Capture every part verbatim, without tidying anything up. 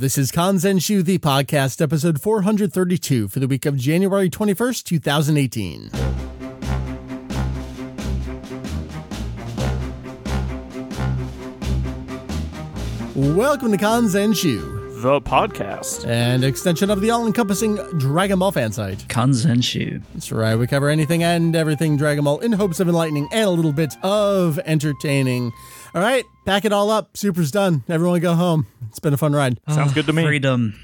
This is Kanzenshuu, the podcast, episode four hundred thirty-two for the week of January twenty-first, twenty eighteen. Welcome to Kanzenshuu, the podcast, an extension of the all-encompassing Dragon Ball fan site, Kanzenshuu. That's right, we cover anything and everything Dragon Ball in hopes of enlightening and a little bit of entertaining. All right, pack it all up. Super's done. Everyone go home. It's been a fun ride. Sounds oh, good to me. Freedom.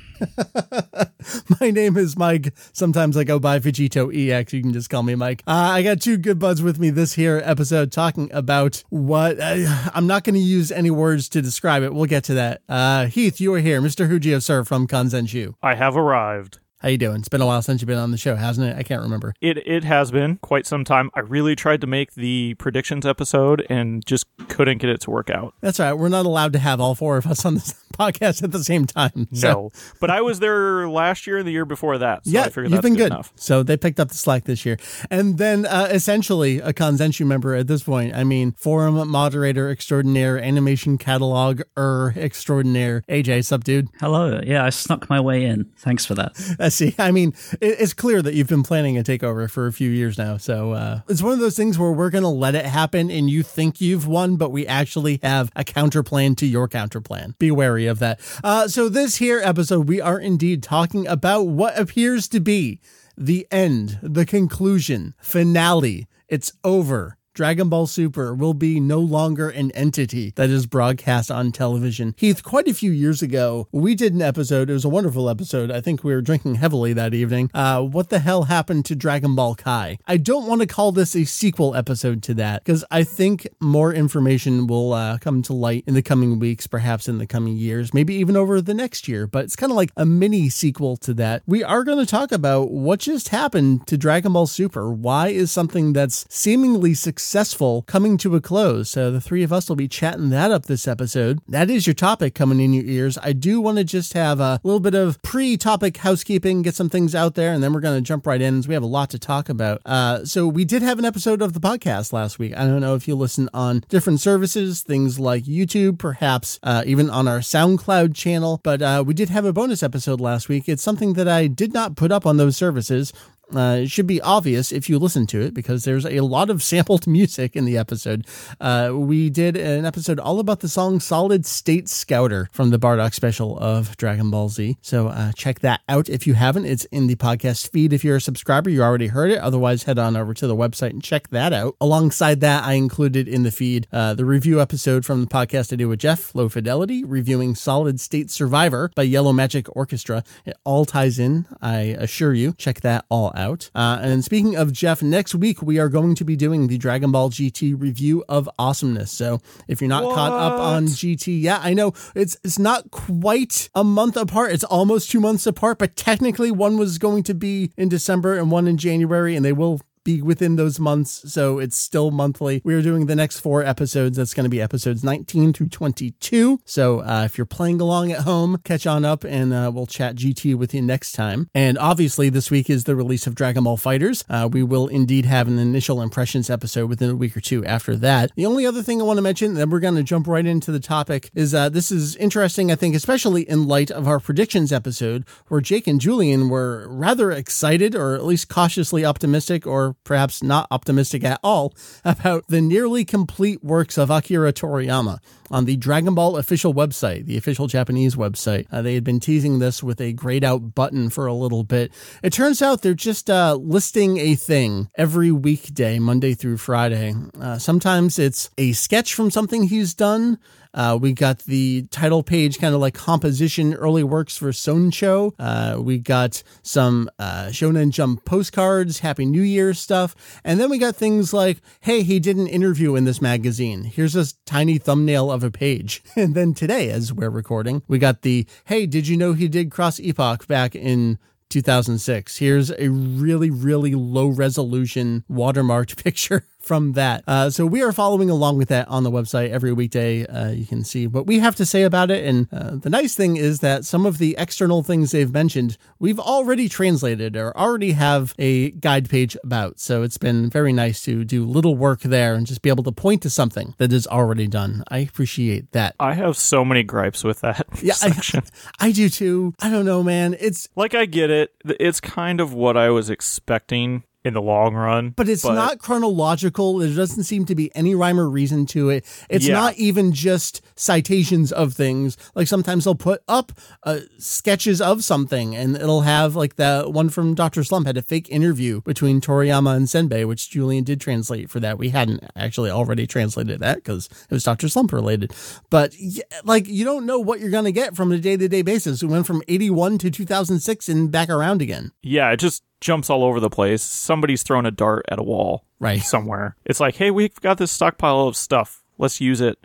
My name is Mike. Sometimes I go by Vegito E X. You can just call me Mike. Uh, I got two good buds with me this here episode talking about what... Uh, I'm not going to use any words to describe it. We'll get to that. Uh, Heath, you are here. Mister Fujio, sir, from Kanzenshuu. I have arrived. How you doing? It's been a while since you've been on the show, hasn't it? I can't remember. It it has been quite some time. I really tried to make the predictions episode and just couldn't get it to work out. That's right. We're not allowed to have all four of us on this podcast at the same time. So. No. But I was there last year and the year before that. So yeah, I figured you've that's been good. good. Enough. So they picked up the slack this year. And then uh, essentially a Kanzenshuu member at this point. I mean, forum moderator extraordinaire, animation catalog-er extraordinaire. A J, sup, dude? Hello. Yeah, I snuck my way in. Thanks for that. That's See, I mean, it's clear that you've been planning a takeover for a few years now. So uh, it's one of those things where we're going to let it happen and you think you've won, but we actually have a counter plan to your counter plan. Be wary of that. Uh, so this here episode, we are indeed talking about what appears to be the end, the conclusion, finale. It's over. Dragon Ball Super will be no longer an entity that is broadcast on television. Heath, quite a few years ago, we did an episode. It was a wonderful episode. I think we were drinking heavily that evening. Uh, what the hell happened to Dragon Ball Kai? I don't want to call this a sequel episode to that because I think more information will uh, come to light in the coming weeks, perhaps in the coming years, maybe even over the next year. But it's kind of like a mini sequel to that. We are going to talk about what just happened to Dragon Ball Super. Why is something that's seemingly successful Successful coming to a close? So the three of us will be chatting that up this episode. That is your topic coming in your ears. I do want to just have a little bit of pre-topic housekeeping, get some things out there, and then we're going to jump right in as we have a lot to talk about. Uh, so we did have an episode of the podcast last week. I don't know if you listen on different services, things like YouTube, perhaps uh, even on our SoundCloud channel, but uh, we did have a bonus episode last week. It's something that I did not put up on those services. Uh, it should be obvious if you listen to it because there's a lot of sampled music in the episode. Uh, we did an episode all about the song Solid State Scouter from the Bardock special of Dragon Ball Z. So uh, check that out if you haven't. It's in the podcast feed. If you're a subscriber, you already heard it. Otherwise, head on over to the website and check that out. Alongside that, I included in the feed uh, the review episode from the podcast I do with Jeff, Low Fidelity, reviewing Solid State Survivor by Yellow Magic Orchestra. It all ties in, I assure you. Check that all out. out. Uh, and speaking of Jeff, next week we are going to be doing the Dragon Ball G T review of awesomeness. So if you're not what? caught up on G T, yeah, I know it's it's not quite a month apart. It's almost two months apart, but technically one was going to be in December and one in January, and they will be within those months, so it's still monthly. We're doing the next four episodes. That's going to be episodes nineteen through twenty-two. So uh, if you're playing along at home, catch on up and uh, we'll chat G T with you next time. And obviously this week is the release of Dragon Ball Fighters. Uh, we will indeed have an initial impressions episode within a week or two after that. The only other thing I want to mention, then we're going to jump right into the topic, is uh, this is interesting, I think, especially in light of our predictions episode where Jake and Julian were rather excited, or at least cautiously optimistic, or perhaps not optimistic at all, about the nearly complete works of Akira Toriyama on the Dragon Ball official website, the official Japanese website. Uh, they had been teasing this with a grayed out button for a little bit. It turns out they're just uh, listing a thing every weekday, Monday through Friday. Uh, sometimes it's a sketch from something he's done. Uh, we got the title page, kind of like composition, early works for Soncho. Uh, we got some uh, Shonen Jump postcards, Happy New Year stuff. And then we got things like, hey, he did an interview in this magazine. Here's this tiny thumbnail of a page. And then today, as we're recording, we got the, hey, did you know he did Cross Epoch back in two thousand six? Here's a really, really low resolution watermarked picture from that. Uh, so we are following along with that on the website every weekday. Uh, you can see what we have to say about it. And uh, the nice thing is that some of the external things they've mentioned, we've already translated or already have a guide page about. So it's been very nice to do little work there and just be able to point to something that is already done. I appreciate that. I have so many gripes with that. Yeah, I, I do too. I don't know, man. It's like, I get it. It's kind of what I was expecting in the long run. But it's but... not chronological. There doesn't seem to be any rhyme or reason to it. It's yeah. not even just citations of things. Like sometimes they'll put up uh, sketches of something and it'll have like that one from Doctor Slump had a fake interview between Toriyama and Senbei, which Julian did translate for that. We hadn't actually already translated that because it was Doctor Slump related. But like, you don't know what you're going to get from a day-to-day basis. We went from eighty-one to two thousand six and back around again. Yeah, it just jumps all over the place. Somebody's thrown a dart at a wall right somewhere. It's like, hey, we've got this stockpile of stuff. Let's use it.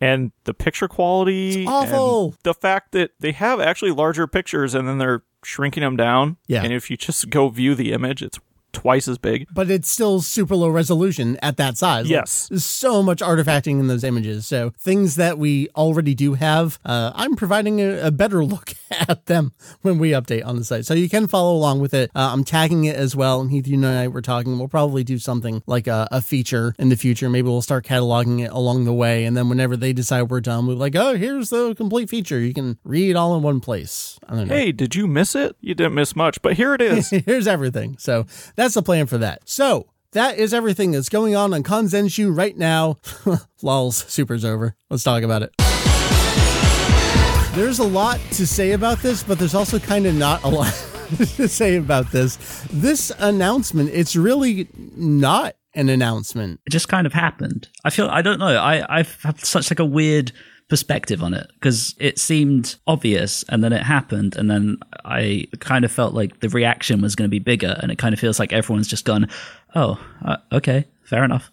And the picture quality, it's awful. And the fact that they have actually larger pictures and then they're shrinking them down. Yeah. And if you just go view the image, it's twice as big. But it's still super low resolution at that size. Yes. Like, there's so much artifacting in those images. So things that we already do have, uh, I'm providing a, a better look at them when we update on the site. So you can follow along with it. Uh, I'm tagging it as well. And Heath, you and I were talking, we'll probably do something like a, a feature in the future. Maybe we'll start cataloging it along the way. And then whenever they decide we're done, we'll be like, oh, here's the complete feature. You can read all in one place. I don't know. Hey, did you miss it? You didn't miss much, but here it is. Here's everything. So that's the plan for that. So that is everything that's going on on Kanzenshuu right now. Lols, Super's over. Let's talk about it. There's a lot to say about this, but there's also kind of not a lot to say about this. This announcement, it's really not an announcement. It just kind of happened. I feel, I don't know. I, I've had such like a weird perspective on it because it seemed obvious and then it happened. And then I kind of felt like the reaction was going to be bigger. And it kind of feels like everyone's just gone, oh, uh, okay. Fair enough.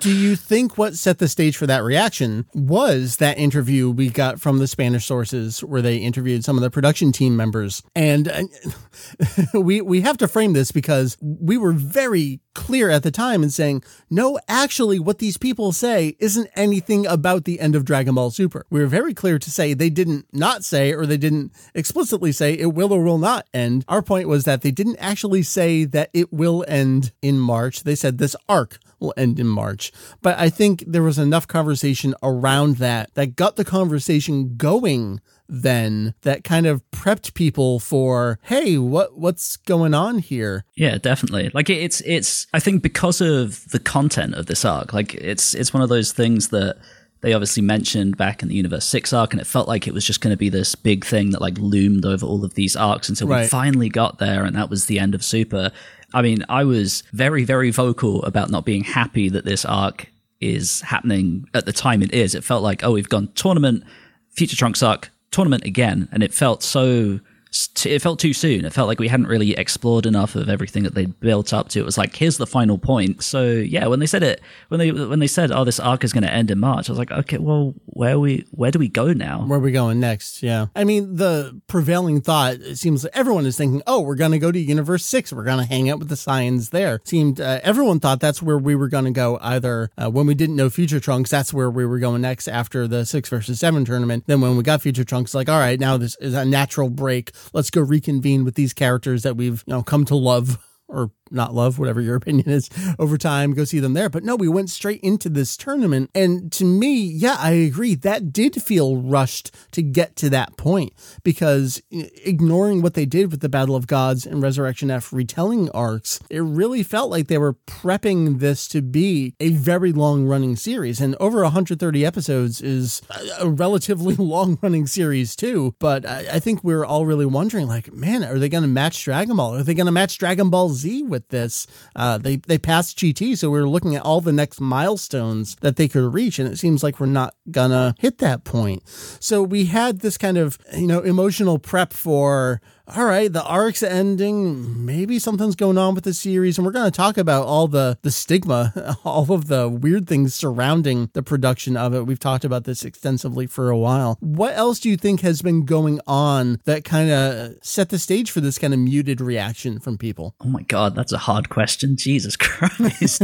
Do you think what set the stage for that reaction was that interview we got from the Spanish sources where they interviewed some of the production team members? And uh, we we have to frame this because we were very clear at the time in saying, no, actually what these people say isn't anything about the end of Dragon Ball Super. We were very clear to say they didn't not say, or they didn't explicitly say it will or will not end. Our point was that they didn't actually say that it will end in March. They said this arc will end in March. But I think there was enough conversation around that that got the conversation going then, that kind of prepped people for, hey, what what's going on here? Yeah, definitely. Like it's it's I think because of the content of this arc, like it's it's one of those things that they obviously mentioned back in the Universe six arc, and it felt like it was just going to be this big thing that like loomed over all of these arcs until right. we finally got there, and that was the end of Super. I mean, I was very, very vocal about not being happy that this arc is happening at the time it is. It felt like, oh, we've gone tournament, Future Trunks arc, tournament again. And it felt so, it felt too soon. It felt like we hadn't really explored enough of everything that they'd built up to. It was like, here's the final point. So yeah, when they said it, when they, when they said, oh, this arc is going to end in March, I was like, okay, well, where are we, where do we go now? Where are we going next? Yeah. I mean, the prevailing thought, it seems like everyone is thinking, oh, we're going to go to Universe six. We're going to hang out with the Saiyans there. It seemed, uh, everyone thought that's where we were going to go either. Uh, when we didn't know Future Trunks, that's where we were going next after the six versus seven tournament. Then when we got Future Trunks, like, all right, now this is a natural break. Let's go reconvene with these characters that we've, you know, come to love or not love, whatever your opinion is, over time, go see them there. But no, we went straight into this tournament. And to me, yeah, I agree. That did feel rushed to get to that point, because ignoring what they did with the Battle of Gods and Resurrection F retelling arcs, it really felt like they were prepping this to be a very long running series. And over one hundred thirty episodes is a relatively long running series too. But I think we were all really wondering, like, man, are they going to match Dragon Ball? Are they going to match Dragon Ball Z with this? Uh, they, they passed G T, so we were looking at all the next milestones that they could reach, and it seems like we're not gonna hit that point. So we had this kind of, you know, emotional prep for, all right, the arc's ending. Maybe something's going on with the series. And we're going to talk about all the, the stigma, all of the weird things surrounding the production of it. We've talked about this extensively for a while. What else do you think has been going on that kind of set the stage for this kind of muted reaction from people? Oh my God, that's a hard question. Jesus Christ.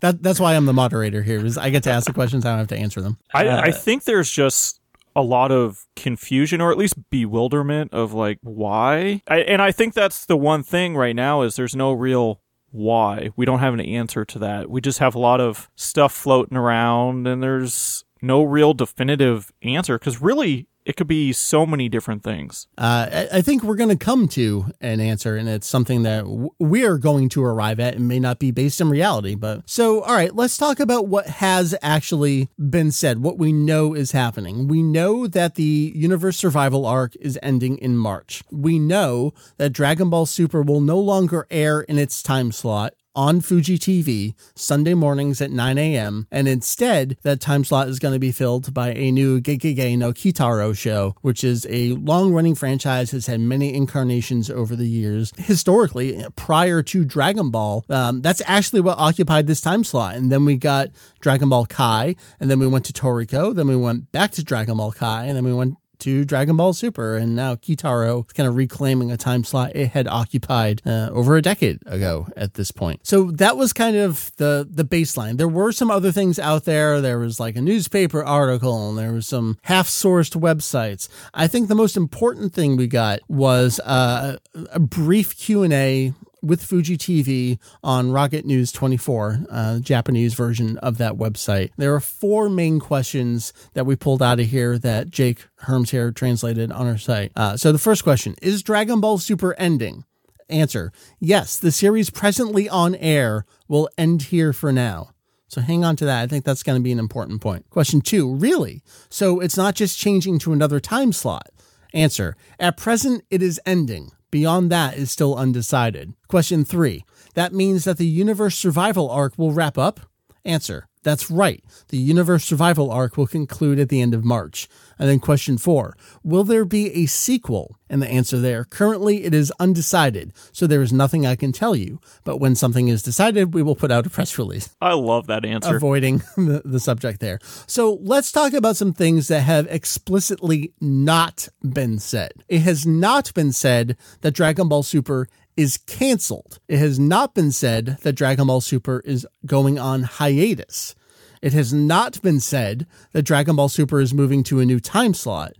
that That's why I'm the moderator here, is I get to ask the questions. I don't have to answer them. I, I think there's just a lot of confusion, or at least bewilderment, of like, why? I, and I think that's the one thing right now, is there's no real why. We don't have an answer to that. We just have a lot of stuff floating around, and there's no real definitive answer, because really, it could be so many different things. Uh, I think we're going to come to an answer, and it's something that w- we're going to arrive at and may not be based in reality. But so, all right, let's talk about what has actually been said, what we know is happening. We know that the Universe Survival Arc is ending in March. We know that Dragon Ball Super will no longer air in its time slot on Fuji T V Sunday mornings at nine a.m. And instead, that time slot is going to be filled by a new Gegege no Kitaro show, which is a long-running franchise, has had many incarnations over the years. Historically, prior to Dragon Ball, um, that's actually what occupied this time slot. And then we got Dragon Ball Kai, and then we went to Toriko, then we went back to Dragon Ball Kai, and then we went to Dragon Ball Super, and now Kitaro is kind of reclaiming a time slot it had occupied uh, over a decade ago at this point. So that was kind of the the baseline. There were some other things out there. There was like a newspaper article, and there was some half-sourced websites. I think the most important thing we got was uh, a brief Q and A with Fuji T V on Rocket News twenty-four, uh, Japanese version of that website. There are four main questions that we pulled out of here that Jake Herms here translated on our site. Uh, so the first question, is Dragon Ball Super ending? Answer, yes, the series presently on air will end here for now. So hang on to that. I think that's going to be an important point. Question two, really? So it's not just changing to another time slot? Answer, at present it is ending. Beyond that is still undecided. Question three, that means that the Universe Survival Arc will wrap up? Answer, that's right. The Universe Survival Arc will conclude at the end of March. And then question four, will there be a sequel? And the answer there, currently it is undecided, so there is nothing I can tell you. But when something is decided, we will put out a press release. I love that answer. Avoiding the, the subject there. So let's talk about some things that have explicitly not been said. It has not been said that Dragon Ball Super is canceled. It has not been said that Dragon Ball Super is going on hiatus. It has not been said that Dragon Ball Super is moving to a new time slot.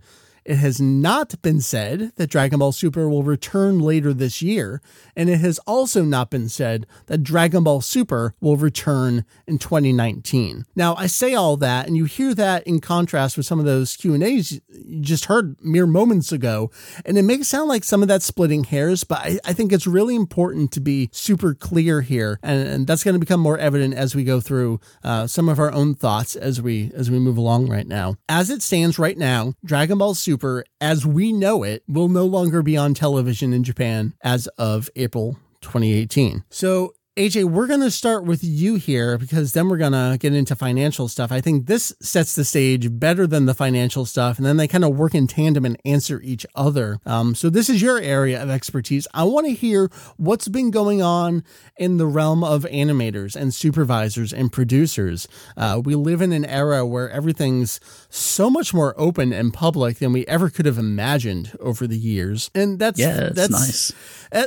It has not been said that Dragon Ball Super will return later this year, and it has also not been said that Dragon Ball Super will return in twenty nineteen. Now, I say all that, and you hear that in contrast with some of those Q and A's you just heard mere moments ago, and it may sound like some of that's splitting hairs, but I, I think it's really important to be super clear here, and, and that's going to become more evident as we go through uh, some of our own thoughts as we, as we move along right now. As it stands right now, Dragon Ball Super, as we know it, will no longer be on television in Japan as of April twenty eighteen. So, A J, we're going to start with you here, because then we're going to get into financial stuff. I think this sets the stage better than the financial stuff, and then they kind of work in tandem and answer each other. Um, so this is your area of expertise. I want to hear what's been going on in the realm of animators and supervisors and producers. Uh, we live in an era where everything's so much more open and public than we ever could have imagined over the years. And that's, yeah, that's nice.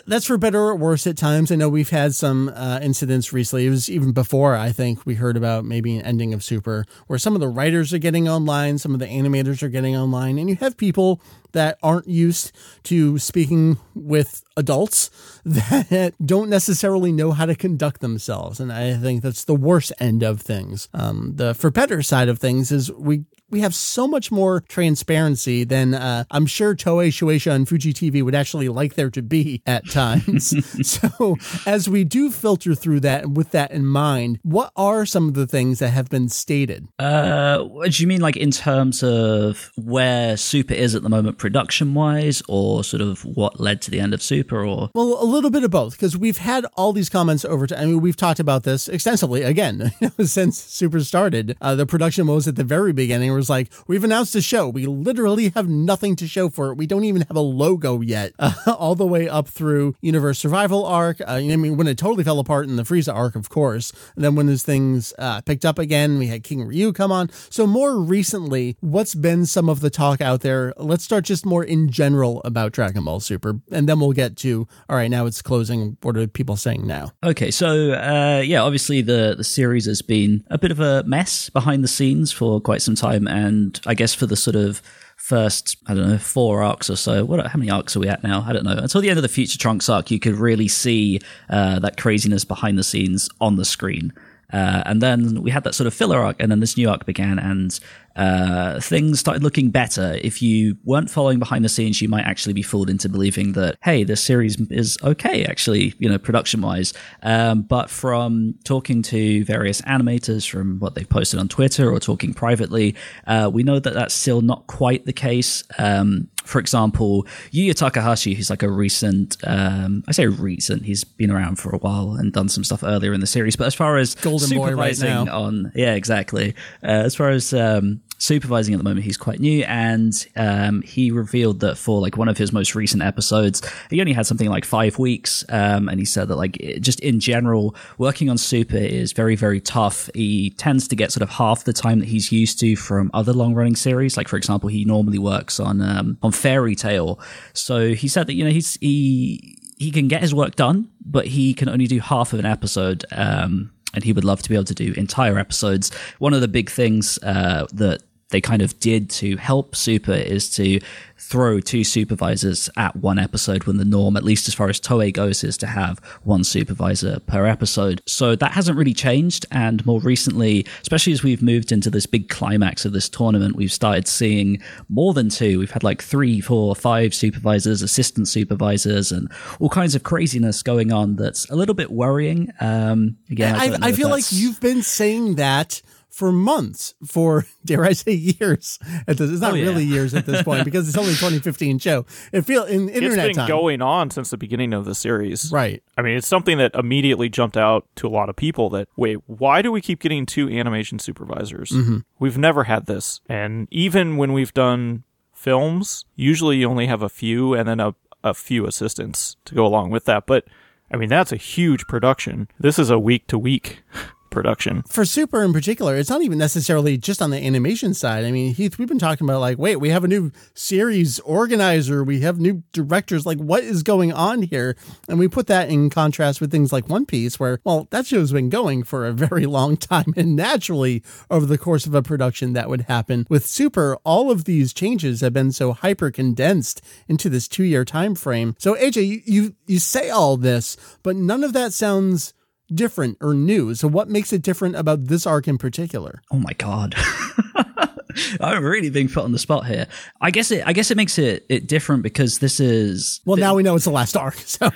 That's for better or worse at times. I know we've had some Uh, incidents recently. It was even before, I think, we heard about maybe an ending of Super, where some of the writers are getting online, some of the animators are getting online, and you have people that aren't used to speaking with adults that don't necessarily know how to conduct themselves. And I think that's the worst end of things. Um, the for better side of things is we we have so much more transparency than uh, I'm sure Toei, Shueisha, and Fuji T V would actually like there to be at times. So as we do filter through that, and with that in mind, what are some of the things that have been stated? Uh, do you mean like in terms of where Super is at the moment, production-wise, or sort of what led to the end of Super, or? Well, a little bit of both, because we've had all these comments over time. I mean, we've talked about this extensively, again, you know, since Super started. Uh, the production woes at the very beginning were was like, we've announced a show. We literally have nothing to show for it. We don't even have a logo yet. Uh, all the way up through Universe Survival Arc. Uh, I mean, when it totally fell apart in the Frieza arc, of course. And then when those things uh, picked up again, we had King Ryu come on. So more recently, what's been some of the talk out there? Let's start just more in general about Dragon Ball Super. And then we'll get to, all right, now it's closing. What are people saying now? Okay, so uh, yeah, obviously the, the series has been a bit of a mess behind the scenes for quite some time. And I guess for the sort of first, I don't know, four arcs or so. What? How many arcs are we at now? I don't know. Until the end of the Future Trunks arc, you could really see uh, that craziness behind the scenes on the screen. Uh, and then we had that sort of filler arc, and then this new arc began, and uh, things started looking better. If you weren't following behind the scenes, you might actually be fooled into believing that, hey, this series is okay, actually, you know, production-wise. Um, but from talking to various animators, from what they've posted on Twitter or talking privately, uh, we know that that's still not quite the case. Um, for example, Yuya Takahashi, who's like a recent, um, I say recent, he's been around for a while and done some stuff earlier in the series, but as far as Golden supervising Boy right now. on, yeah, exactly. Uh, as far as um, supervising at the moment, he's quite new, and um, he revealed that for like one of his most recent episodes, he only had something like five weeks, um, and he said that like it, just in general, working on Super is very, very tough. He tends to get sort of half the time that he's used to from other long-running series. Like for example, he normally works on um, on Fairy Tail, so he said that you know he's he he can get his work done, but he can only do half of an episode, um, and he would love to be able to do entire episodes. One of the big things uh, that they kind of did to help Super is to throw two supervisors at one episode, when the norm, at least as far as Toei goes, is to have one supervisor per episode. So that hasn't really changed, and more recently, especially as we've moved into this big climax of this tournament, we've started seeing more than two. We've had like three, four, five supervisors, assistant supervisors, and all kinds of craziness going on that's a little bit worrying. Um, again, I, I, I feel like you've been saying that for months, for, dare I say, years at this. It's not oh, yeah. really years at this point, because it's only twenty fifteen show. It feel in internet It's been time. going on since the beginning of the series. Right. I mean, it's something that immediately jumped out to a lot of people that, wait, why do we keep getting two animation supervisors? Mm-hmm. We've never had this. And even when we've done films, usually you only have a few and then a, a few assistants to go along with that. But, I mean, that's a huge production. This is a week-to-week production. For Super in particular, it's not even necessarily just on the animation side. I mean, Heath, we've been talking about like, wait, we have a new series organizer, we have new directors, like what is going on here? And we put that in contrast with things like One Piece, where, well, that show's been going for a very long time, and naturally over the course of a production that would happen. With Super, all of these changes have been so hyper condensed into this two-year time frame. So A J, you, you you say all this, but none of that sounds different or new. So what makes it different about this arc in particular? Oh my god. I'm really being put on the spot here. I guess it I guess it makes it, it different because this is Well, now it, we know it's the last arc. So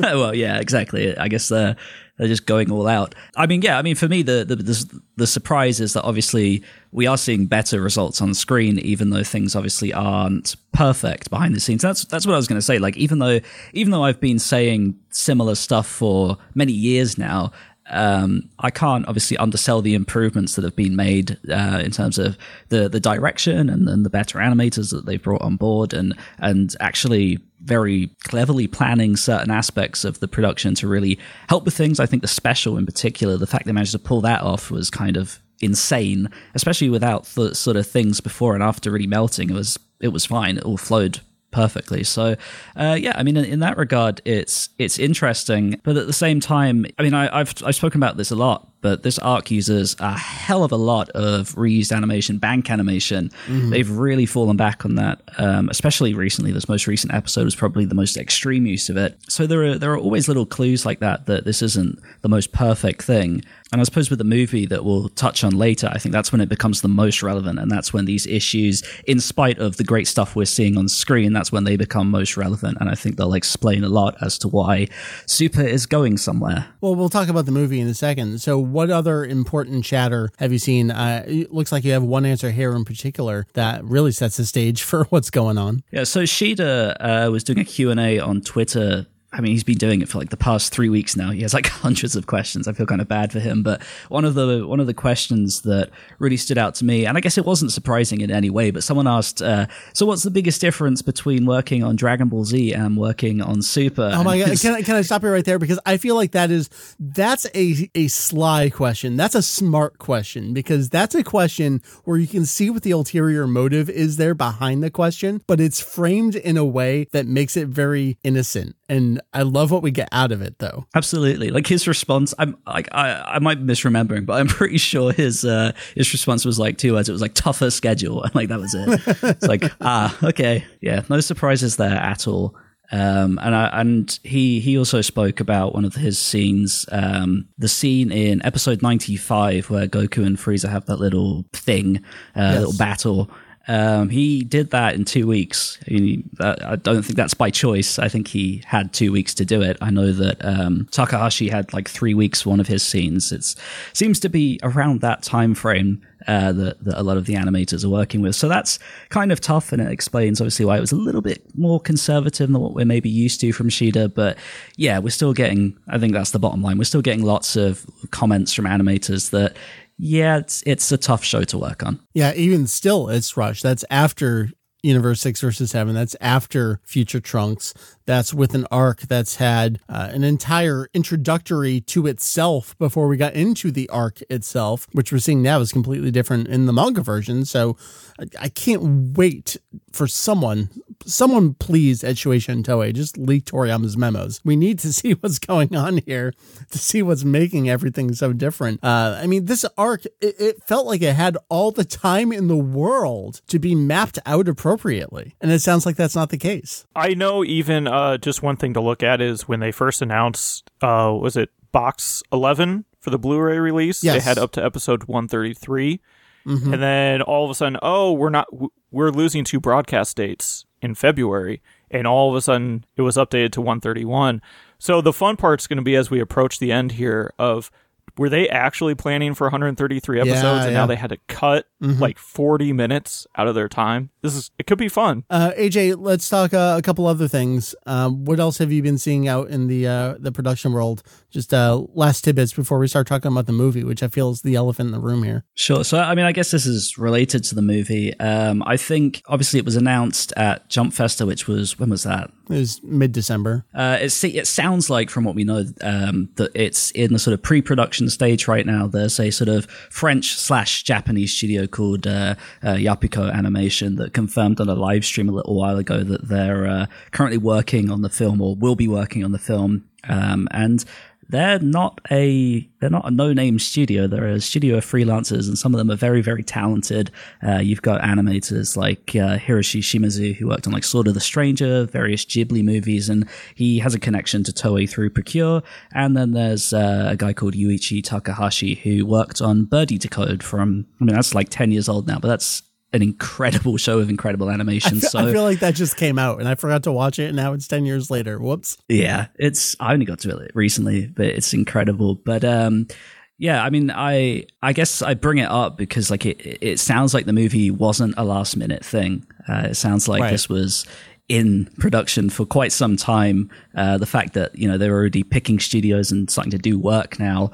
well, yeah, exactly. I guess uh they're just going all out. I mean, yeah, I mean, for me, the, the the the surprise is that obviously we are seeing better results on screen, even though things obviously aren't perfect behind the scenes. That's that's what I was going to say. Like, even though even though I've been saying similar stuff for many years now, Um, I can't obviously undersell the improvements that have been made uh, in terms of the the direction and, and the better animators that they've brought on board, and and actually very cleverly planning certain aspects of the production to really help with things. I think the special in particular, the fact they managed to pull that off was kind of insane, especially without the sort of things before and after really melting. It was it was fine. It all flowed perfectly. So uh yeah, I mean, in, in that regard, it's it's interesting, but at the same time, I mean, I, I've I've spoken about this a lot, but this arc uses a hell of a lot of reused animation, bank animation. Mm. They've really fallen back on that, um, especially recently. This most recent episode was probably the most extreme use of it. So there are there are always little clues like that, that this isn't the most perfect thing. And I suppose with the movie that we'll touch on later, I think that's when it becomes the most relevant. And that's when these issues, in spite of the great stuff we're seeing on screen, that's when they become most relevant. And I think they'll explain a lot as to why Super is going somewhere. Well, we'll talk about the movie in a second. So what other important chatter have you seen? Uh, it looks like you have one answer here in particular that really sets the stage for what's going on. Yeah, so Shida uh, was doing a Q and A on Twitter I mean, he's been doing it for like the past three weeks now. He has like hundreds of questions. I feel kind of bad for him. But one of the one of the questions that really stood out to me, and I guess it wasn't surprising in any way, but someone asked, uh, so what's the biggest difference between working on Dragon Ball Z and working on Super? Oh my God. Can I, can I stop you right there? Because I feel like that is, that's a, a sly question. That's a smart question, because that's a question where you can see what the ulterior motive is there behind the question, but it's framed in a way that makes it very innocent. And I love what we get out of it, though. Absolutely. Like his response, I'm like, I, I might be misremembering, but I'm pretty sure his uh, his response was like two words. It was like tougher schedule. And like, that was it. It's like, ah, okay. Yeah. No surprises there at all. Um, and I, and he, he also spoke about one of his scenes, um, the scene in episode ninety-five where Goku and Frieza have that little thing, uh, yes. little battle. Um, he did that in two weeks. I, mean, I don't think that's by choice. I think he had two weeks to do it. I know that um, Takahashi had like three weeks for one of his scenes. It seems to be around that time frame uh, that, that a lot of the animators are working with. So that's kind of tough, and it explains obviously why it was a little bit more conservative than what we're maybe used to from Shida. But yeah, we're still getting, I think that's the bottom line, we're still getting lots of comments from animators that, yeah, it's it's a tough show to work on. Yeah, even still, it's rushed. That's after Universe six versus seven. That's after Future Trunks. That's with an arc that's had uh, an entire introductory to itself before we got into the arc itself, which we're seeing now is completely different in the manga version. So I, I can't wait for someone, someone please at Shueisha and Toei, just leak Toriyama's memos. We need to see what's going on here, to see what's making everything so different. Uh, I mean, this arc, it, it felt like it had all the time in the world to be mapped out appropriately. And it sounds like that's not the case. I know even... Uh, just one thing to look at is when they first announced, uh, was it box eleven for the Blu-ray release? Yes. They had up to episode one thirty-three. Mm-hmm. And then all of a sudden, oh, we're not, we're losing two broadcast dates in February. And all of a sudden it was updated to one thirty-one. So the fun part's going to be as we approach the end here of, were they actually planning for one hundred thirty-three episodes yeah, and yeah. now they had to cut mm-hmm. like forty minutes out of their time? This is, it could be fun. Uh, A J, let's talk uh, a couple other things. Um, what else have you been seeing out in the uh, the production world? Just uh, last tidbits before we start talking about the movie, which I feel is the elephant in the room here. Sure. So, I mean, I guess this is related to the movie. Um, I think, obviously, it was announced at Jump Festa, which was, when was that? It was mid-December. Uh, it, it sounds like, from what we know, um, that it's in the sort of pre-production stage right now. There's a sort of French slash Japanese studio called uh, uh, Yapiko Animation that confirmed on a live stream a little while ago that they're uh, currently working on the film, or will be working on the film. Um, and they're not a they're not a no-name studio. They're a studio of freelancers, and some of them are very, very talented. Uh, you've got animators like uh, Hiroshi Shimizu, who worked on like Sword of the Stranger, various Ghibli movies, and he has a connection to Toei through Procure. And then there's uh, a guy called Yuichi Takahashi, who worked on Birdie Decode from, I mean, that's like ten years old now, but that's an incredible show with incredible animation. I feel, so I feel like that just came out and I forgot to watch it, and now it's ten years later. Whoops. Yeah, it's, I only got to it recently, but it's incredible. But um yeah, I mean, I I guess I bring it up because like it it sounds like the movie wasn't a last minute thing. Uh, it sounds like right. this was in production for quite some time. Uh, the fact that, you know, they're already picking studios and starting to do work now.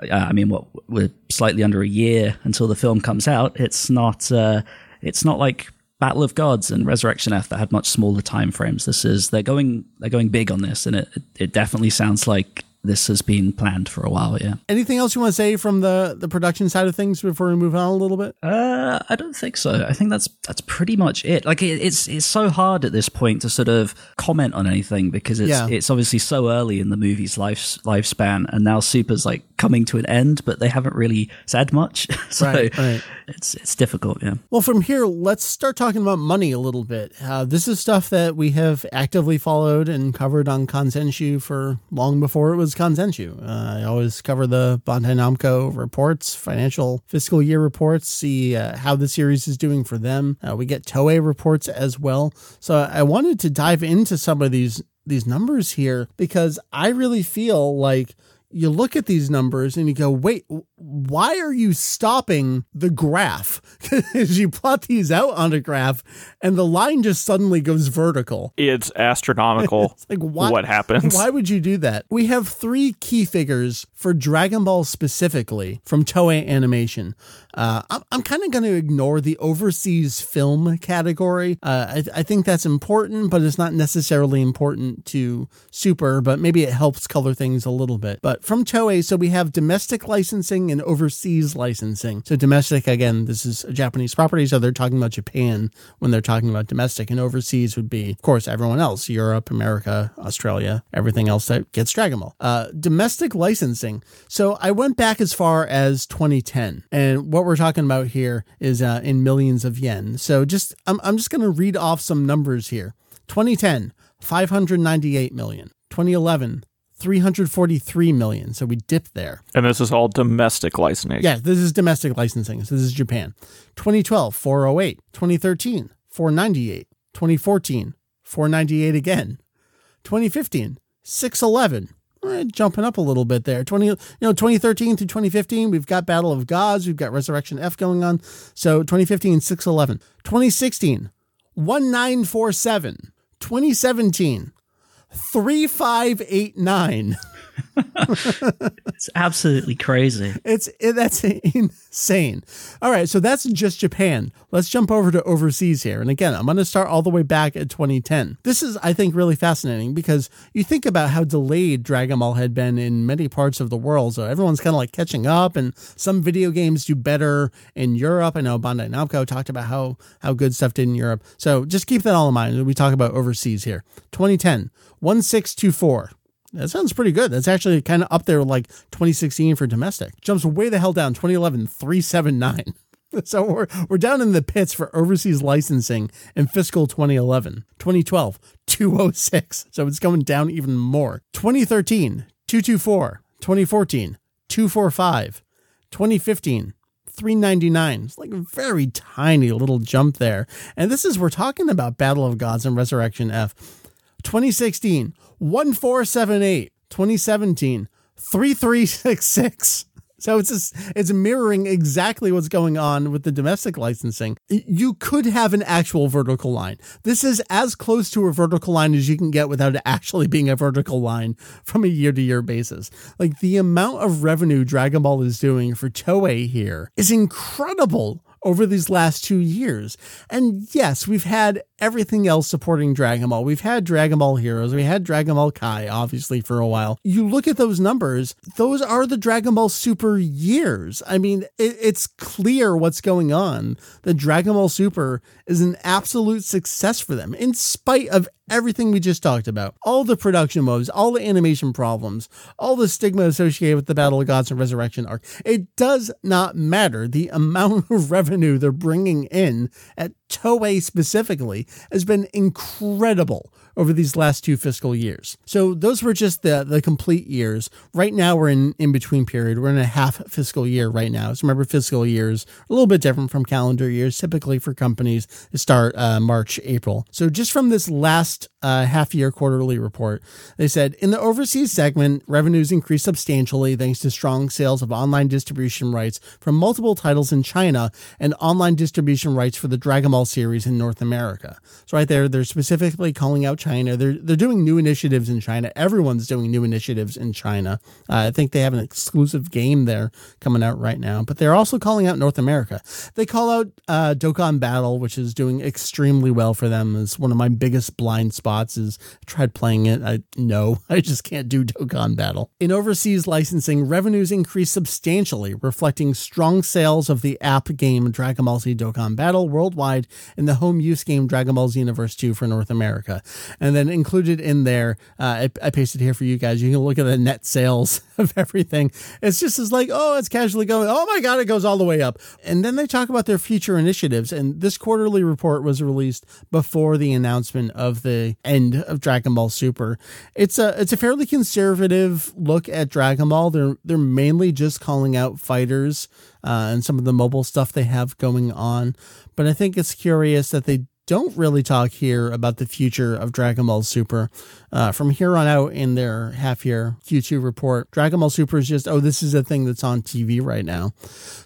Uh, I mean, what, we're slightly under a year until the film comes out. It's not uh, it's not like Battle of Gods and Resurrection F that had much smaller time frames. This is, they're going they're going big on this, and it it definitely sounds like this has been planned for a while. Yeah. Anything else you want to say from the, the production side of things before we move on a little bit? Uh, I don't think so. I think that's that's pretty much it. Like it, it's it's so hard at this point to sort of comment on anything because it's yeah. it's obviously so early in the movie's life lifespan, and now Super's like coming to an end, but they haven't really said much. so right, right. it's it's difficult. Yeah. Well, from here, let's start talking about money a little bit. Uh, this is stuff that we have actively followed and covered on Kanzenshuu for long before it was Kanzenshuu. Uh, I always cover the Bandai Namco reports, financial fiscal year reports, see uh, how the series is doing for them. Uh, we get Toei reports as well. So I wanted to dive into some of these, these numbers here because I really feel like you look at these numbers and you go, wait, why are you stopping the graph? Because you plot these out on a graph and the line just suddenly goes vertical. It's astronomical. It's like, why, what happens? Why would you do that? We have three key figures for Dragon Ball specifically from Toei Animation. Uh, I'm, I'm kind of going to ignore the overseas film category. Uh, I, I think that's important, but it's not necessarily important to Super, but maybe it helps color things a little bit. But from Toei, so we have domestic licensing and overseas licensing. So domestic, again, this is a Japanese property, so they're talking about Japan when they're talking about domestic, and overseas would be, of course, everyone else, Europe, America, Australia, everything else that gets Dragon Ball. Uh, domestic licensing. So I went back as far as twenty ten, and what we're talking about here is uh, in millions of yen. So just I'm, I'm just going to read off some numbers here. twenty ten, five hundred ninety-eight million. twenty eleven, three hundred forty-three million. So we dipped there. And this is all domestic licensing. Yeah, this is domestic licensing. So this is Japan. twenty twelve, four oh eight. twenty thirteen, four ninety-eight. twenty fourteen, four ninety-eight again. twenty fifteen, six eleven. Jumping up a little bit there. twenty, you know, twenty thirteen through twenty fifteen, we've got Battle of Gods, we've got Resurrection F going on. So twenty fifteen, six eleven, twenty sixteen, nineteen forty-seven, twenty seventeen, thirty-five eighty-nine. It's absolutely crazy. It's it, that's insane. All right, so that's just Japan. Let's jump over to overseas here. And again, I'm going to start all the way back at twenty ten. This is, I think, really fascinating because you think about how delayed Dragon Ball had been in many parts of the world. So everyone's kind of like catching up, and some video games do better in Europe. I know Bandai Namco talked about how how good stuff did in Europe. So just keep that all in mind when we talk about overseas here. twenty ten, sixteen twenty-four. That sounds pretty good. That's actually kind of up there like twenty sixteen for domestic. Jumps way the hell down. twenty eleven, three seventy-nine. So we're we're down in the pits for overseas licensing in fiscal twenty eleven. twenty twelve, two oh six. So it's going down even more. twenty thirteen, two twenty-four. twenty fourteen, two forty-five. twenty fifteen, three ninety-nine. It's like a very tiny little jump there. And this is, we're talking about Battle of Gods and Resurrection F. twenty sixteen, fourteen seventy-eight, twenty seventeen, thirty-three sixty-six. So it's just, it's mirroring exactly what's going on with the domestic licensing. You could have an actual vertical line. This is as close to a vertical line as you can get without it actually being a vertical line from a year-to-year basis. Like, the amount of revenue Dragon Ball is doing for Toei here is incredible over these last two years. And yes, we've had everything else supporting Dragon Ball. We've had Dragon Ball Heroes. We had Dragon Ball Kai, obviously, for a while. You look at those numbers, those are the Dragon Ball Super years. I mean, it, it's clear what's going on. The Dragon Ball Super is an absolute success for them, in spite of everything we just talked about. All the production woes, all the animation problems, all the stigma associated with the Battle of Gods and Resurrection arc. It does not matter. The amount of revenue they're bringing in at Toei specifically has been incredible over these last two fiscal years. So those were just the the complete years. Right now we're in in-between period. We're in a half fiscal year right now. So remember, fiscal years are a little bit different from calendar years. Typically for companies, they start uh, March, April. So just from this last uh, half-year quarterly report, they said, in the overseas segment, revenues increased substantially thanks to strong sales of online distribution rights from multiple titles in China and online distribution rights for the Dragon Ball series in North America. So right there, they're specifically calling out China. They're they're doing new initiatives in China. Everyone's doing new initiatives in China. Uh, I think they have an exclusive game there coming out right now, but they're also calling out North America. They call out uh, Dokkan Battle, which is doing extremely well for them. It's one of my biggest blind spots. Is I tried playing it. I no, I just can't do Dokkan Battle. In overseas licensing, revenues increased substantially, reflecting strong sales of the app game Dragon Ball Z Dokkan Battle worldwide and the home use game Dragon Ball Z Universe two for North America. And then included in there, uh, I, I pasted here for you guys. You can look at the net sales of everything. It's just as like, oh, it's casually going, oh my God, it goes all the way up. And then they talk about their future initiatives. And this quarterly report was released before the announcement of the end of Dragon Ball Super. It's a it's a fairly conservative look at Dragon Ball. They're they're mainly just calling out Fighters uh, and some of the mobile stuff they have going on. But I think it's curious that they don't really talk here about the future of Dragon Ball Super. Uh, from here on out in their half-year Q two report, Dragon Ball Super is just, oh, this is a thing that's on T V right now.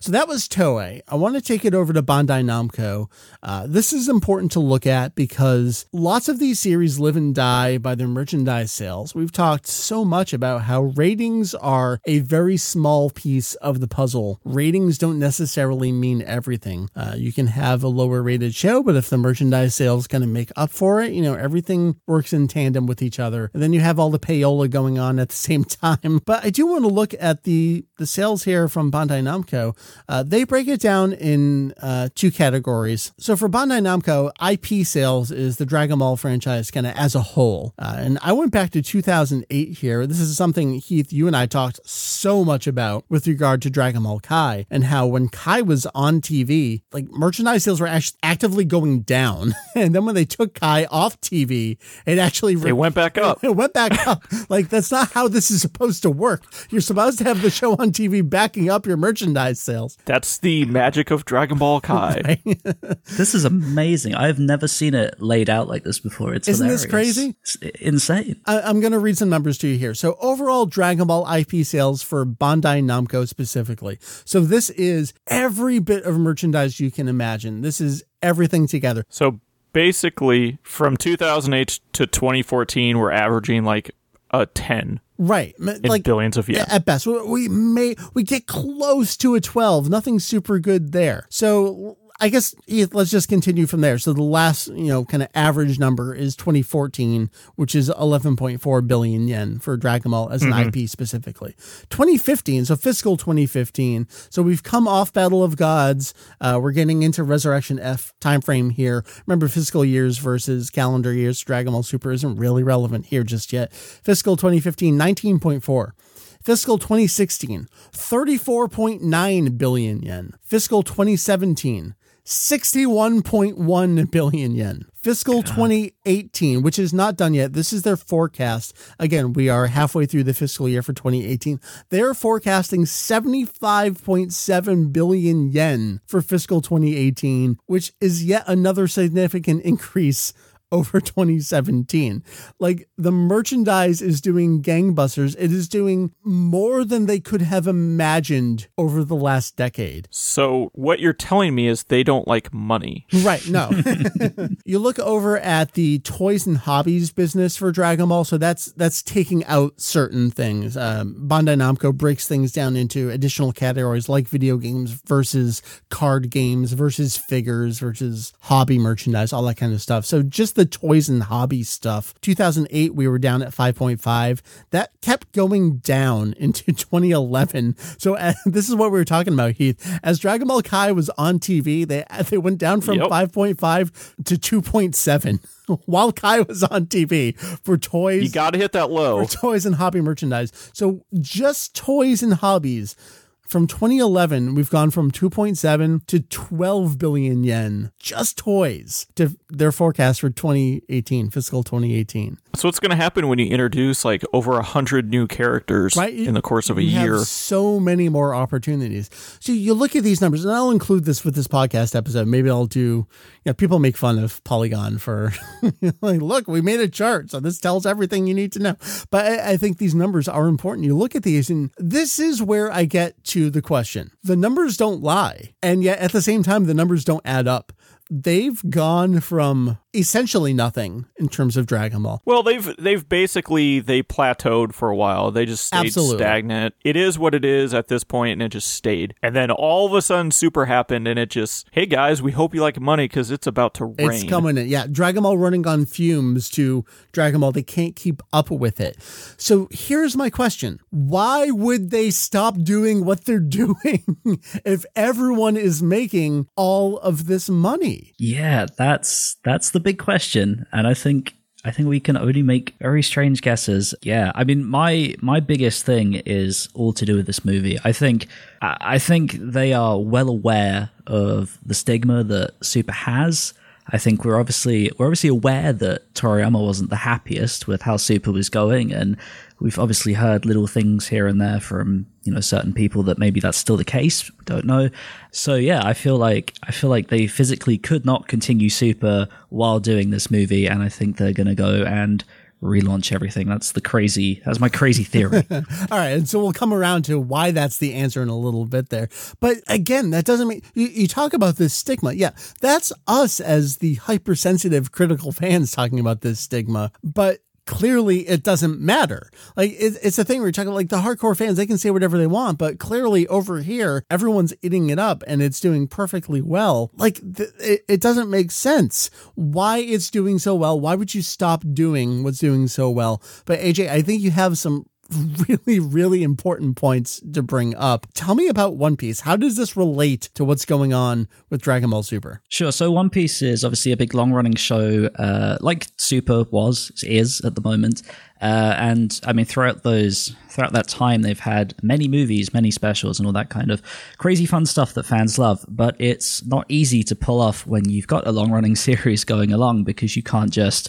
So that was Toei. I want to take it over to Bandai Namco. Uh, this is important to look at because lots of these series live and die by their merchandise sales. We've talked so much about how ratings are a very small piece of the puzzle. Ratings don't necessarily mean everything. Uh, you can have a lower-rated show, but if the merchandise sales kind of make up for it, you know, everything works in tandem with each Each other. And then you have all the payola going on at the same time. But I do want to look at the, the sales here from Bandai Namco. Uh, they break it down in uh, two categories. So for Bandai Namco, I P sales is the Dragon Ball franchise kind of as a whole. Uh, and I went back to two thousand eight here. This is something, Heath, you and I talked so much about with regard to Dragon Ball Kai and how when Kai was on T V, like merchandise sales were actually actively going down. And then when they took Kai off T V, it actually re- it went back Back up. It went back up. Like, that's not how this is supposed to work. You're supposed to have the show on T V backing up your merchandise sales. That's the magic of Dragon Ball Kai. Right? This is amazing. I've never seen it laid out like this before. It's Isn't hilarious. This crazy? It's insane. I- I'm going to read some numbers to you here. So overall Dragon Ball I P sales for Bandai Namco specifically. So this is every bit of merchandise you can imagine. This is everything together. So basically, from two thousand eight to twenty fourteen, we're averaging like a ten. Right. In like, billions of years. At best. We may we get close to a twelve. Nothing super good there. So I guess let's just continue from there. So the last, you know, kind of average number is twenty fourteen, which is eleven point four billion yen for Dragon Ball as an mm-hmm. I P specifically. twenty fifteen, so fiscal twenty fifteen. So we've come off Battle of Gods. Uh, we're getting into Resurrection F timeframe here. Remember, fiscal years versus calendar years. Dragon Ball Super isn't really relevant here just yet. Fiscal twenty fifteen, nineteen point four. Fiscal twenty sixteen, thirty-four point nine billion yen. Fiscal twenty seventeen, sixty-one point one billion yen. Fiscal God. twenty eighteen, which is not done yet. This is their forecast. Again, we are halfway through the fiscal year for twenty eighteen. They're forecasting seventy-five point seven billion yen for fiscal twenty eighteen, which is yet another significant increase over twenty seventeen. Like, the merchandise is doing gangbusters. It is doing more than they could have imagined over the last decade. So what you're telling me is they don't like money. Right, no. You look over at the toys and hobbies business for Dragon Ball, so that's that's taking out certain things. Um, Bandai Namco breaks things down into additional categories like video games versus card games versus figures versus hobby merchandise, all that kind of stuff. So just the The toys and hobby stuff. two thousand eight, we were down at five point five. That kept going down into twenty eleven. So uh, this is what we were talking about, Heath. As Dragon Ball Kai was on T V, they they went down from yep. five point five to two point seven. While Kai was on T V for toys. You got to hit that low. For toys and hobby merchandise. So just toys and hobbies. From twenty eleven, we've gone from two point seven to twelve billion yen, just toys, to their forecast for twenty eighteen, fiscal twenty eighteen. So what's going to happen when you introduce like over one hundred new characters right? in the course of a you year? Have so many more opportunities. So you look at these numbers, and I'll include this with this podcast episode. Maybe I'll do, you know, people make fun of Polygon for, like, look, we made a chart, so this tells everything you need to know. But I, I think these numbers are important. You look at these, and this is where I get to the question. The numbers don't lie, and yet at the same time, the numbers don't add up. They've gone from essentially nothing in terms of Dragon Ball. Well, they've they've basically they plateaued for a while. They just stayed Absolutely. stagnant. It is what it is at this point, and it just stayed. And then all of a sudden, Super happened, and it just, hey guys, we hope you like money because it's about to rain. It's coming in. Yeah, Dragon Ball running on fumes to Dragon Ball. They can't keep up with it. So here's my question: why would they stop doing what they're doing if everyone is making all of this money? Yeah, that's that's the big question, and I think I think we can only make very strange guesses. Yeah, I mean, my my biggest thing is all to do with this movie. I think I think they are well aware of the stigma that Super has. I think we're obviously we're obviously aware that Toriyama wasn't the happiest with how Super was going, and we've obviously heard little things here and there from, you know, certain people that maybe that's still the case. We don't know. So yeah, I feel like I feel like they physically could not continue Super while doing this movie, and I think they're gonna go and relaunch everything. That's the crazy, that's my crazy theory. All right. And so we'll come around to why that's the answer in a little bit there. But again, that doesn't mean you, you talk about this stigma. Yeah. That's us as the hypersensitive critical fans talking about this stigma, but clearly it doesn't matter. Like it, it's a thing where you're talking like the hardcore fans, they can say whatever they want, but clearly over here, everyone's eating it up and it's doing perfectly well. Like th- it, it doesn't make sense why it's doing so well. Why would you stop doing what's doing so well? But A J, I think you have some really, really important points to bring up. Tell me about One Piece. How does this relate to what's going on with Dragon Ball Super? Sure. So One Piece is obviously a big long-running show, uh, like Super was, is at the moment. Uh, and I mean, throughout those, throughout that time, they've had many movies, many specials and all that kind of crazy fun stuff that fans love. But it's not easy to pull off when you've got a long-running series going along, because you can't just...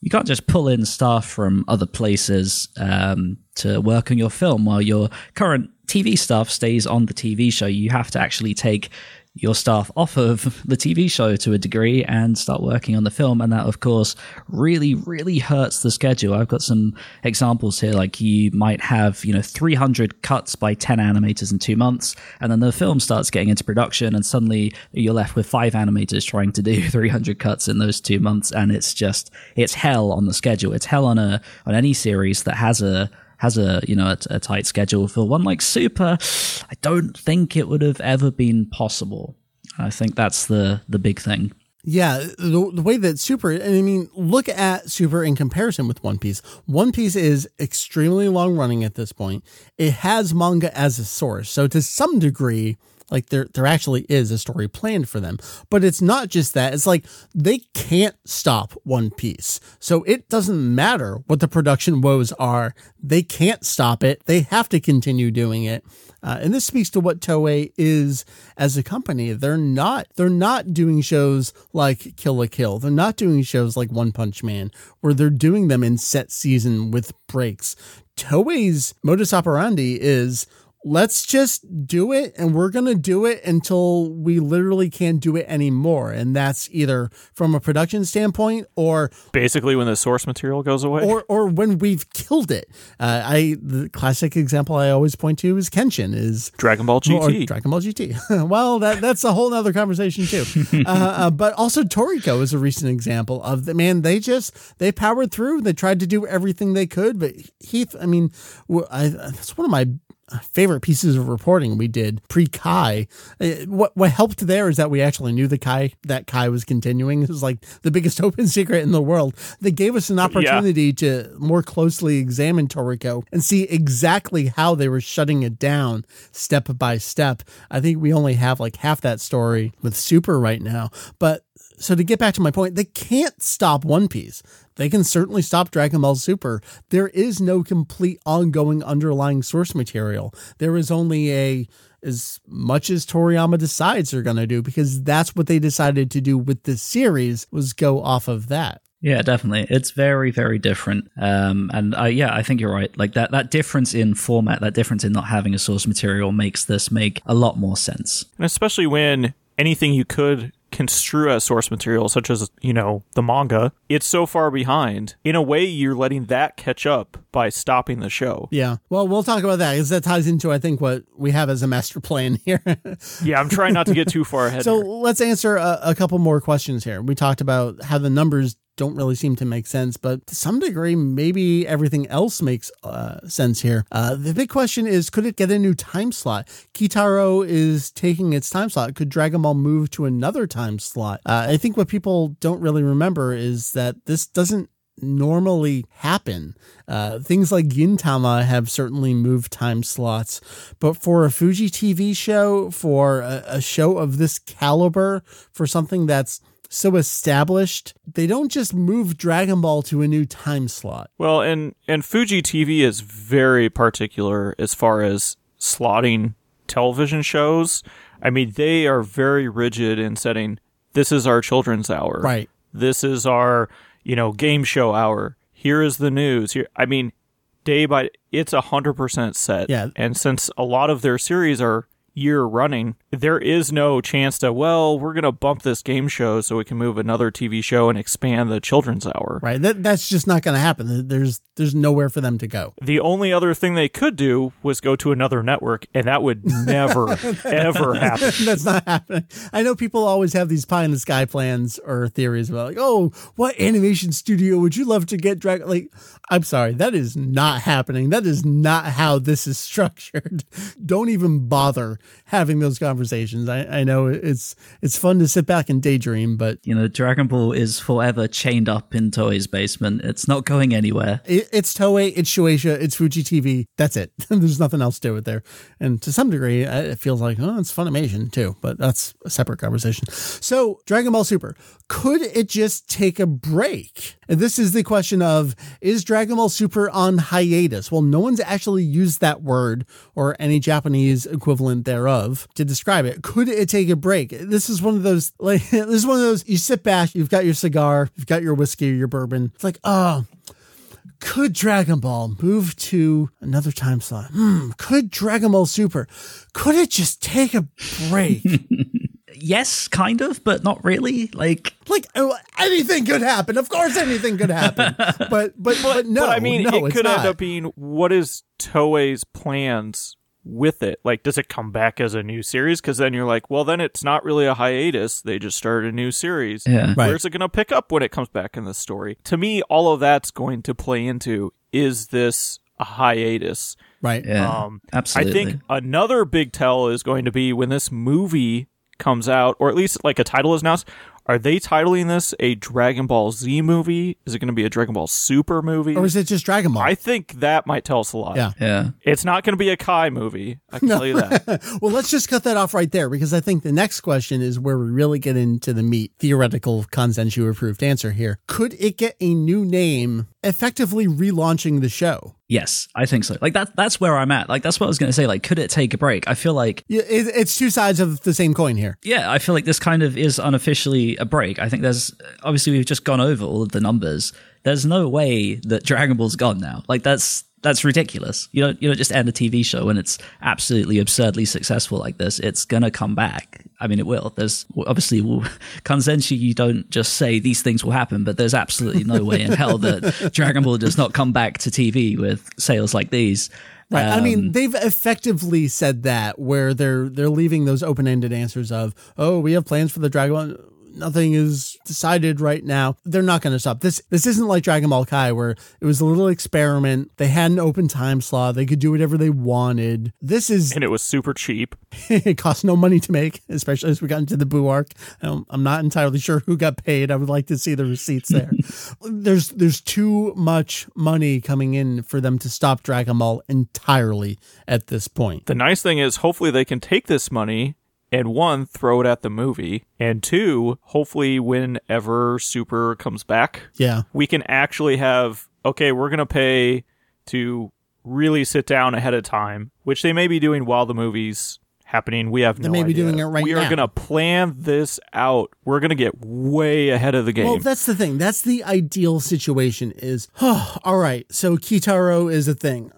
You can't just pull in staff from other places um, to work on your film while your current T V staff stays on the T V show. You have to actually take your staff off of the T V show to a degree and start working on the film. And that, of course, really, really hurts the schedule. I've got some examples here. Like you might have, you know, three hundred cuts by ten animators in two months. And then the film starts getting into production and suddenly you're left with five animators trying to do three hundred cuts in those two months. And it's just, it's hell on the schedule. It's hell on a, on any series that has a, has a, you know, a, a tight schedule. For one like Super, I don't think it would have ever been possible. I think that's the the big thing. Yeah, the, the way that Super, I mean, look at Super in comparison with One Piece. One Piece is extremely long running at this point. It has manga as a source. So to some degree, like there, there actually is a story planned for them, but it's not just that. It's like they can't stop One Piece. So it doesn't matter what the production woes are. They can't stop it. They have to continue doing it. Uh, and this speaks to what Toei is as a company. They're not, they're not doing shows like Kill la Kill. They're not doing shows like One Punch Man, where they're doing them in set season with breaks. Toei's modus operandi is, let's just do it, and we're going to do it until we literally can't do it anymore. And that's either from a production standpoint or... basically when the source material goes away. Or or when we've killed it. Uh, I the classic example I always point to is Kenshin. Is Dragon Ball G T. Dragon Ball G T. Well, that that's a whole other conversation too. uh, uh, but also Toriko is a recent example of the man, they just, they powered through. They tried to do everything they could. But Heath, I mean, I, that's one of my favorite pieces of reporting we did pre-Kai. What what helped there is that we actually knew the Kai, that Kai was continuing. It was like the biggest open secret in the world. They gave us an opportunity yeah. to more closely examine Toriko and see exactly how they were shutting it down step by step. I think we only have like half that story with Super right now. But so to get back to my point, they can't stop One Piece. They can certainly stop Dragon Ball Super. There is no complete ongoing underlying source material. There is only a as much as Toriyama decides they're going to do, because that's what they decided to do with this series, was go off of that. Yeah, definitely. It's very, very different. Um, and uh, yeah, I think you're right. Like that, that difference in format, that difference in not having a source material makes this make a lot more sense. And especially when anything you could construe as source material, such as, you know, the manga, it's so far behind. In a way, you're letting that catch up by stopping the show. Yeah. Well, we'll talk about that, because that ties into, I think, what we have as a master plan here. Yeah, I'm trying not to get too far ahead. So here, let's answer a, a couple more questions here. We talked about how the numbers don't really seem to make sense, but to some degree, maybe everything else makes uh, sense here. Uh, the big question is, could it get a new time slot? Kitaro is taking its time slot. Could Dragon Ball move to another time slot? Uh, I think what people don't really remember is that this doesn't normally happen. Uh, things like Gintama have certainly moved time slots, but for a Fuji T V show, for a, a show of this caliber, for something that's so established, they don't just move Dragon Ball to a new time slot. Well, and, and Fuji T V is very particular as far as slotting television shows. I mean, they are very rigid in setting this is our children's hour. Right. This is our, you know, game show hour. Here is the news. Here, I mean, day by, it's one hundred percent set. Yeah. And since a lot of their series are year running, there is no chance to, well, we're going to bump this game show so we can move another T V show and expand the children's hour. Right. That, that's just not going to happen. There's there's nowhere for them to go. The only other thing they could do was go to another network, and that would never, ever happen. That's not happening. I know people always have these pie in the sky plans or theories about, like, oh, what animation studio would you love to get Dragon? Like, I'm sorry, that is not happening. That is not how this is structured. Don't even bother having those conversations. I, I know it's it's fun to sit back and daydream, but you know, Dragon Ball is forever chained up in Toei's basement. It's not going anywhere. It, it's Toei, it's Shueisha, it's Fuji T V. That's it. There's nothing else to do with there. And to some degree, it feels like, oh, it's Funimation too, but that's a separate conversation. So, Dragon Ball Super, could it just take a break? And this is the question of, is Dragon Ball Super on hiatus? Well, no one's actually used that word or any Japanese equivalent thereof to describe it. Could it take a break? This is one of those, like, this is one of those, you sit back, you've got your cigar, you've got your whiskey, your bourbon. It's like, oh, could Dragon Ball move to another time slot? Hmm, could Dragon Ball Super, could it just take a break? Yes, kind of, but not really. Like, like oh, anything could happen. Of course, anything could happen. but, but, but, but no, but I mean, no, it could not. End up being, what is Toei's plans with it? Like, does it come back as a new series? Because then you're like, well, then it's not really a hiatus. They just started a new series. Yeah. Right. Where's it going to pick up when it comes back in the story? To me, all of that's going to play into, is this a hiatus? Right. Yeah, um, absolutely. I think another big tell is going to be when this movie comes out, or at least like a title is announced. Are they titling this a Dragon Ball Z movie? Is it going to be a Dragon Ball Super movie? Or is it just Dragon Ball? I think that might tell us a lot. Yeah. yeah. It's not going to be a Kai movie. I can no. tell you that. Well, let's just cut that off right there, because I think the next question is where we really get into the meat, theoretical, Kanzenshuu approved answer here. Could it get a new name, effectively relaunching the show? Yes, I think so. Like, that, that's where I'm at. Like, that's what I was going to say. Like, could it take a break? I feel like... Yeah, it, it's two sides of the same coin here. Yeah, I feel like this kind of is unofficially a break. I think there's... Obviously, we've just gone over all of the numbers. There's no way that Dragon Ball's gone now. Like, that's... That's ridiculous. You don't you don't just end a T V show when it's absolutely absurdly successful like this. It's going to come back. I mean, it will. There's obviously, well, Kanzenshuu, you don't just say these things will happen, but there's absolutely no way in hell that Dragon Ball does not come back to T V with sales like these. Right. Um, I mean, they've effectively said that, where they're they're leaving those open-ended answers of, oh, we have plans for the Dragon Ball. Nothing is decided right now. They're not going to stop. This This isn't like Dragon Ball Kai, where it was a little experiment. They had an open time slot. They could do whatever they wanted. This is... And it was super cheap. It cost no money to make, especially as we got into the Buu arc. Um, I'm not entirely sure who got paid. I would like to see the receipts there. there's There's too much money coming in for them to stop Dragon Ball entirely at this point. The nice thing is, hopefully they can take this money and one, throw it at the movie. And two, hopefully whenever Super comes back, yeah, we can actually have, okay, we're going to pay to really sit down ahead of time, which they may be doing while the movie's happening. We have no idea. They may be doing it right now. We are going to plan this out. We're going to get way ahead of the game. Well, that's the thing. That's the ideal situation is, oh, all right, so Kitaro is a thing.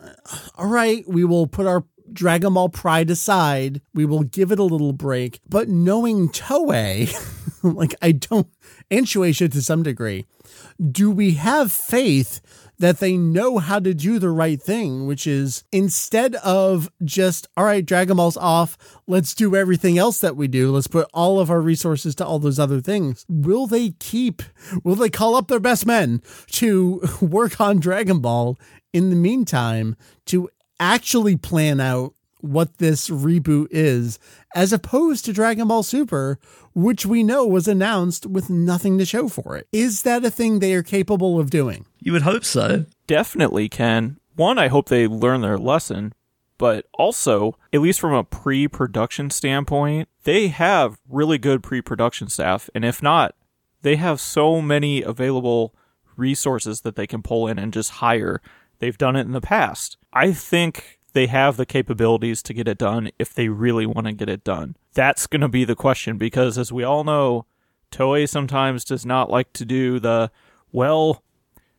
All right, we will put our Dragon Ball pride aside, we will give it a little break. But knowing Toei, like I don't, and Shueisha to some degree, do we have faith that they know how to do the right thing, which is instead of just, all right, Dragon Ball's off, let's do everything else that we do. Let's put all of our resources to all those other things. Will they keep, will they call up their best men to work on Dragon Ball in the meantime to actually plan out what this reboot is, as opposed to Dragon Ball Super, which we know was announced with nothing to show for it? Is that a thing they are capable of doing? You would hope so. Definitely can. One, I hope they learn their lesson, but also, at least from a pre-production standpoint, they have really good pre-production staff, and if not, they have so many available resources that they can pull in and just hire. They've done it in the past. I think they have the capabilities to get it done if they really want to get it done. That's going to be the question, because as we all know, Toei sometimes does not like to do the, well,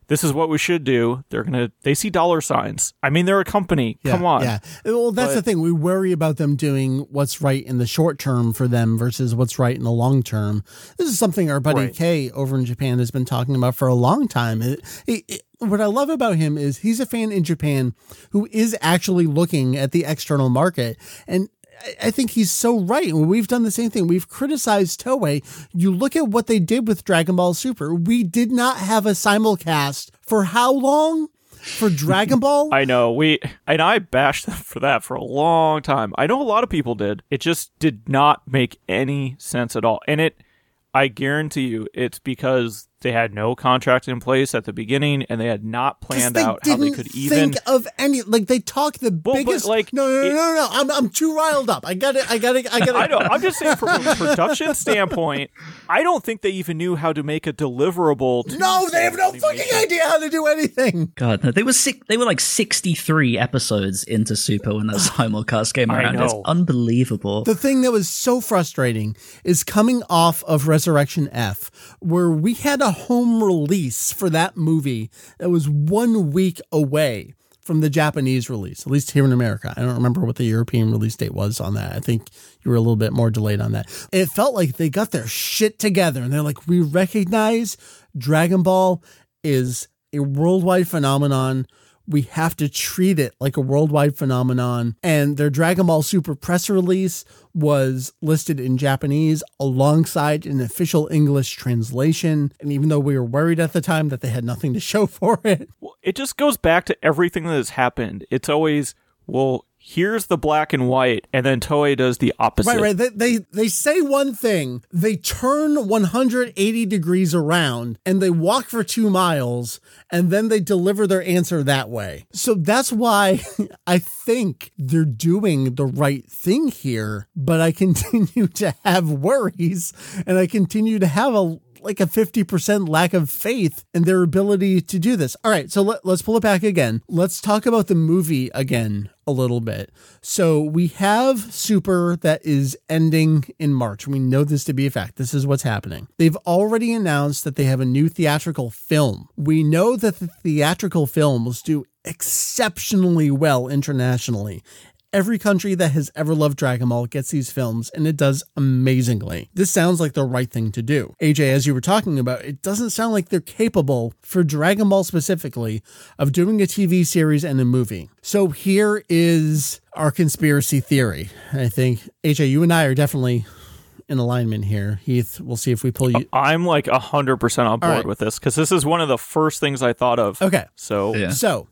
this is what we should do. They're gonna. They see dollar signs. I mean, they're a company. Yeah, come on. Yeah. Well, that's but, the thing. We worry about them doing what's right in the short term for them versus what's right in the long term. This is something our buddy right. Kay over in Japan has been talking about for a long time. It, it, it, what I love about him is he's a fan in Japan who is actually looking at the external market, and I think he's so right. We've done the same thing. We've criticized Toei. You look at what they did with Dragon Ball Super. We did not have a simulcast for how long? For Dragon Ball? I know. We and I bashed them for that for a long time. I know a lot of people did. It just did not make any sense at all. And it, I guarantee you, it's because they had no contract in place at the beginning, and they had not planned out how they could even think of any. Like they talk the well, biggest. Like, no, no, no, it, no, no, no. I'm I'm too riled up. I got it. I got it. I got it. I know. I'm just saying, from a production standpoint, I don't think they even knew how to make a deliverable. To no, they have no fucking it. idea how to do anything. God, no, they were sick. They were like sixty-three episodes into Super when that simulcast came around. It's unbelievable. The thing that was so frustrating is coming off of Resurrection F, where we had a home release for that movie that was one week away from the Japanese release, at least here in America. I don't remember what the European release date was on that. I think you were a little bit more delayed on that. It felt like they got their shit together and they're like, we recognize Dragon Ball is a worldwide phenomenon. We have to treat it like a worldwide phenomenon. And their Dragon Ball Super press release was listed in Japanese alongside an official English translation. And even though we were worried at the time that they had nothing to show for it. Well, it just goes back to everything that has happened. It's always, well, here's the black and white, and then Toei does the opposite. Right, right. They, they they say one thing, they turn one hundred eighty degrees around, and they walk for two miles, and then they deliver their answer that way. So that's why I think they're doing the right thing here, but I continue to have worries, and I continue to have a like a fifty percent lack of faith in their ability to do this. All right, so let, let's pull it back again. Let's talk about the movie again a little bit. So we have Super that is ending in March. We know this to be a fact. This is what's happening. They've already announced that they have a new theatrical film. We know that the theatrical films do exceptionally well internationally. Every country that has ever loved Dragon Ball gets these films, and it does amazingly. This sounds like the right thing to do. A J, as you were talking about, it doesn't sound like they're capable, for Dragon Ball specifically, of doing a T V series and a movie. So here is our conspiracy theory. I think, A J, you and I are definitely in alignment here. Heath, we'll see if we pull you. I'm like one hundred percent on board right. with this, because this is one of the first things I thought of. Okay. So, yeah. so.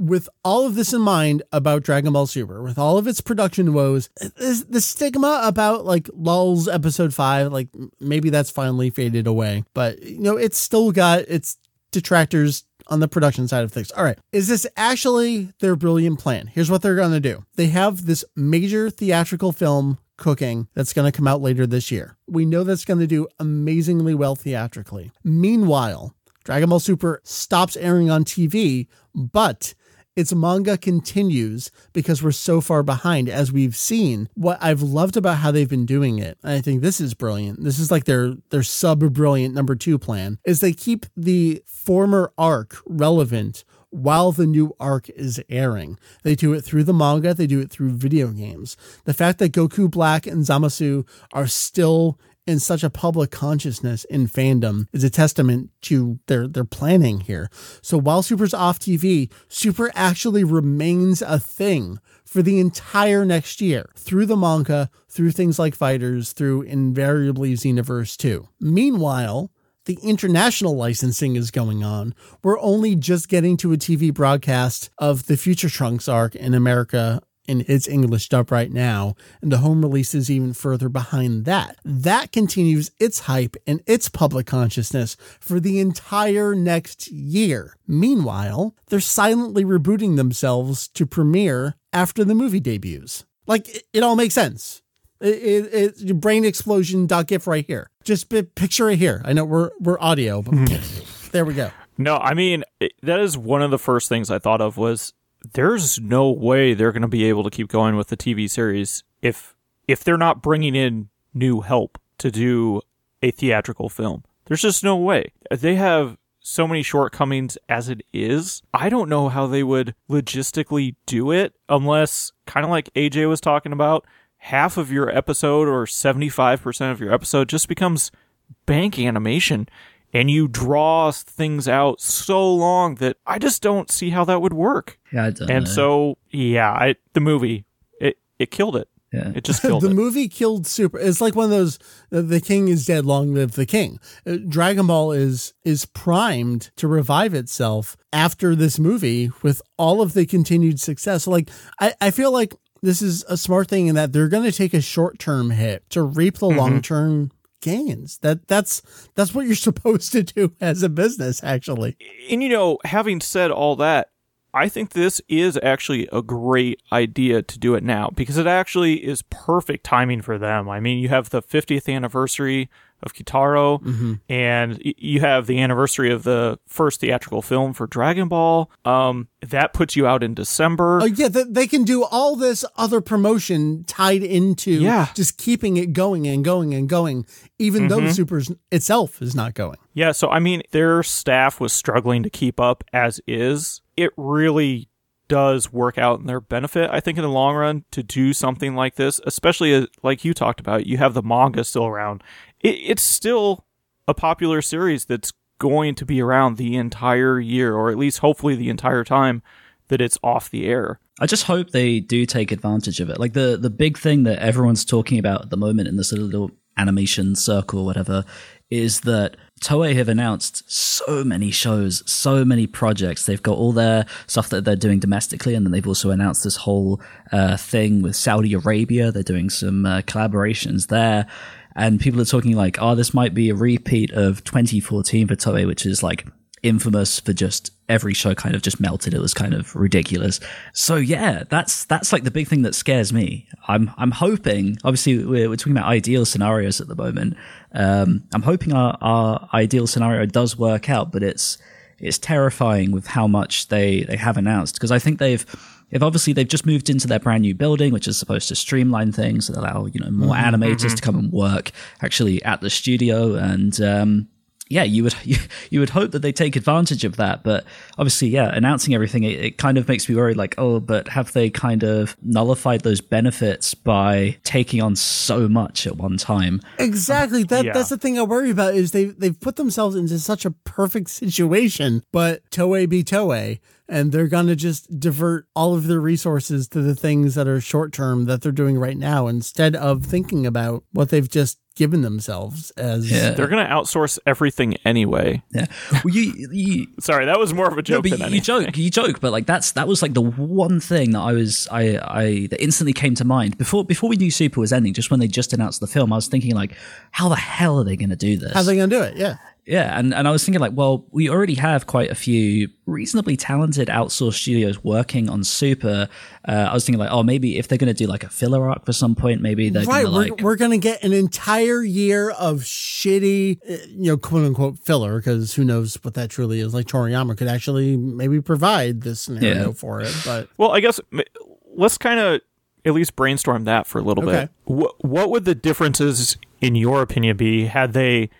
With all of this in mind about Dragon Ball Super, with all of its production woes, the stigma about like Lulz episode five, like maybe that's finally faded away, but you know, it's still got its detractors on the production side of things. All right. Is this actually their brilliant plan? Here's what they're going to do. They have this major theatrical film cooking that's going to come out later this year. We know that's going to do amazingly well theatrically. Meanwhile, Dragon Ball Super stops airing on T V, but its manga continues because we're so far behind, as we've seen. What I've loved about how they've been doing it, and I think this is brilliant, this is like their, their sub-brilliant number two plan, is they keep the former arc relevant while the new arc is airing. They do it through the manga. They do it through video games. The fact that Goku Black and Zamasu are still in such a public consciousness in fandom is a testament to their, their planning here. So while Super's off T V, Super actually remains a thing for the entire next year through the manga, through things like Fighters, through invariably Xenoverse two. Meanwhile, the international licensing is going on. We're only just getting to a T V broadcast of the Future Trunks arc in America in its English dub right now, and the home release is even further behind that. That continues its hype and its public consciousness for the entire next year. Meanwhile, they're silently rebooting themselves to premiere after the movie debuts. Like, it, it all makes sense. It, it, it, your brain explosion dot gif right here. Just picture it here. I know we're we're audio, but there we go. No, I mean, that is one of the first things I thought of was, there's no way they're going to be able to keep going with the T V series if if they're not bringing in new help to do a theatrical film. There's just no way. They have so many shortcomings as it is. I don't know how they would logistically do it unless, kind of like A J was talking about, half of your episode or seventy-five percent of your episode just becomes bank animation and you draw things out so long that I just don't see how that would work. Yeah, I don't and know. so, yeah, I, the movie, it, it killed it. Yeah. It just killed the it. movie killed Super. It's like one of those, uh, the king is dead, long live the king. Uh, Dragon Ball is is primed to revive itself after this movie with all of the continued success. Like, I, I feel like this is a smart thing in that they're going to take a short-term hit to reap the mm-hmm. long-term gains. That that's that's what you're supposed to do as a business, actually. And, you know, having said all that, I think this is actually a great idea to do it now because it actually is perfect timing for them. I mean, you have the fiftieth anniversary of Kitaro mm-hmm. and you have the anniversary of the first theatrical film for Dragon Ball. Um, that puts you out in December. Oh yeah. Th- they can do all this other promotion tied into yeah. just keeping it going and going and going, even mm-hmm. though Super itself is not going. Yeah. So, I mean, their staff was struggling to keep up as is. It really does work out in their benefit, I think, in the long run to do something like this, especially as, like you talked about, you have the manga still around. It, it's still a popular series that's going to be around the entire year, or at least hopefully the entire time that it's off the air. I just hope they do take advantage of it. Like the, the big thing that everyone's talking about at the moment in this little animation circle or whatever is that Toei have announced so many shows, so many projects. They've got all their stuff that they're doing domestically, and then they've also announced this whole uh, thing with Saudi Arabia. They're doing some uh, collaborations there, and people are talking like, oh, this might be a repeat of twenty fourteen for Toei, which is like infamous for just every show kind of just melted. It was kind of ridiculous. So yeah, that's that's like the big thing that scares me. I'm I'm hoping, obviously we're, we're talking about ideal scenarios at the moment. Um, I'm hoping our, our ideal scenario does work out, but it's it's terrifying with how much they, they have announced, because I think they've If obviously they've just moved into their brand new building, which is supposed to streamline things and allow, you know, more mm-hmm. animators to come and work actually at the studio. And um, yeah, you would you, you would hope that they take advantage of that. But obviously, yeah, announcing everything, it, it kind of makes me worried like, oh, but have they kind of nullified those benefits by taking on so much at one time? Exactly. That yeah. That's the thing I worry about, is they, they've put themselves into such a perfect situation, but Toei be Toei. And they're going to just divert all of their resources to the things that are short term that they're doing right now, instead of thinking about what they've just given themselves as. Yeah. They're going to outsource everything anyway. Yeah. Well, you, you, Sorry, that was more of a joke no, than you anything. joke, you joke, but like that's that was like the one thing that I was I, I that instantly came to mind before before we knew Super was ending. Just when they just announced the film, I was thinking like, how the hell are they going to do this? How are they going to do it? Yeah. Yeah, and, and I was thinking like, well, we already have quite a few reasonably talented outsourced studios working on Super. Uh, I was thinking like, oh, maybe if they're going to do like a filler arc for some point, maybe they're right, gonna, we're, like we're going to get an entire year of shitty, you know, quote unquote filler, because who knows what that truly is. Like Toriyama could actually maybe provide this scenario yeah. for it, but well, I guess let's kind of at least brainstorm that for a little okay. bit. What what would the differences, in your opinion, be had they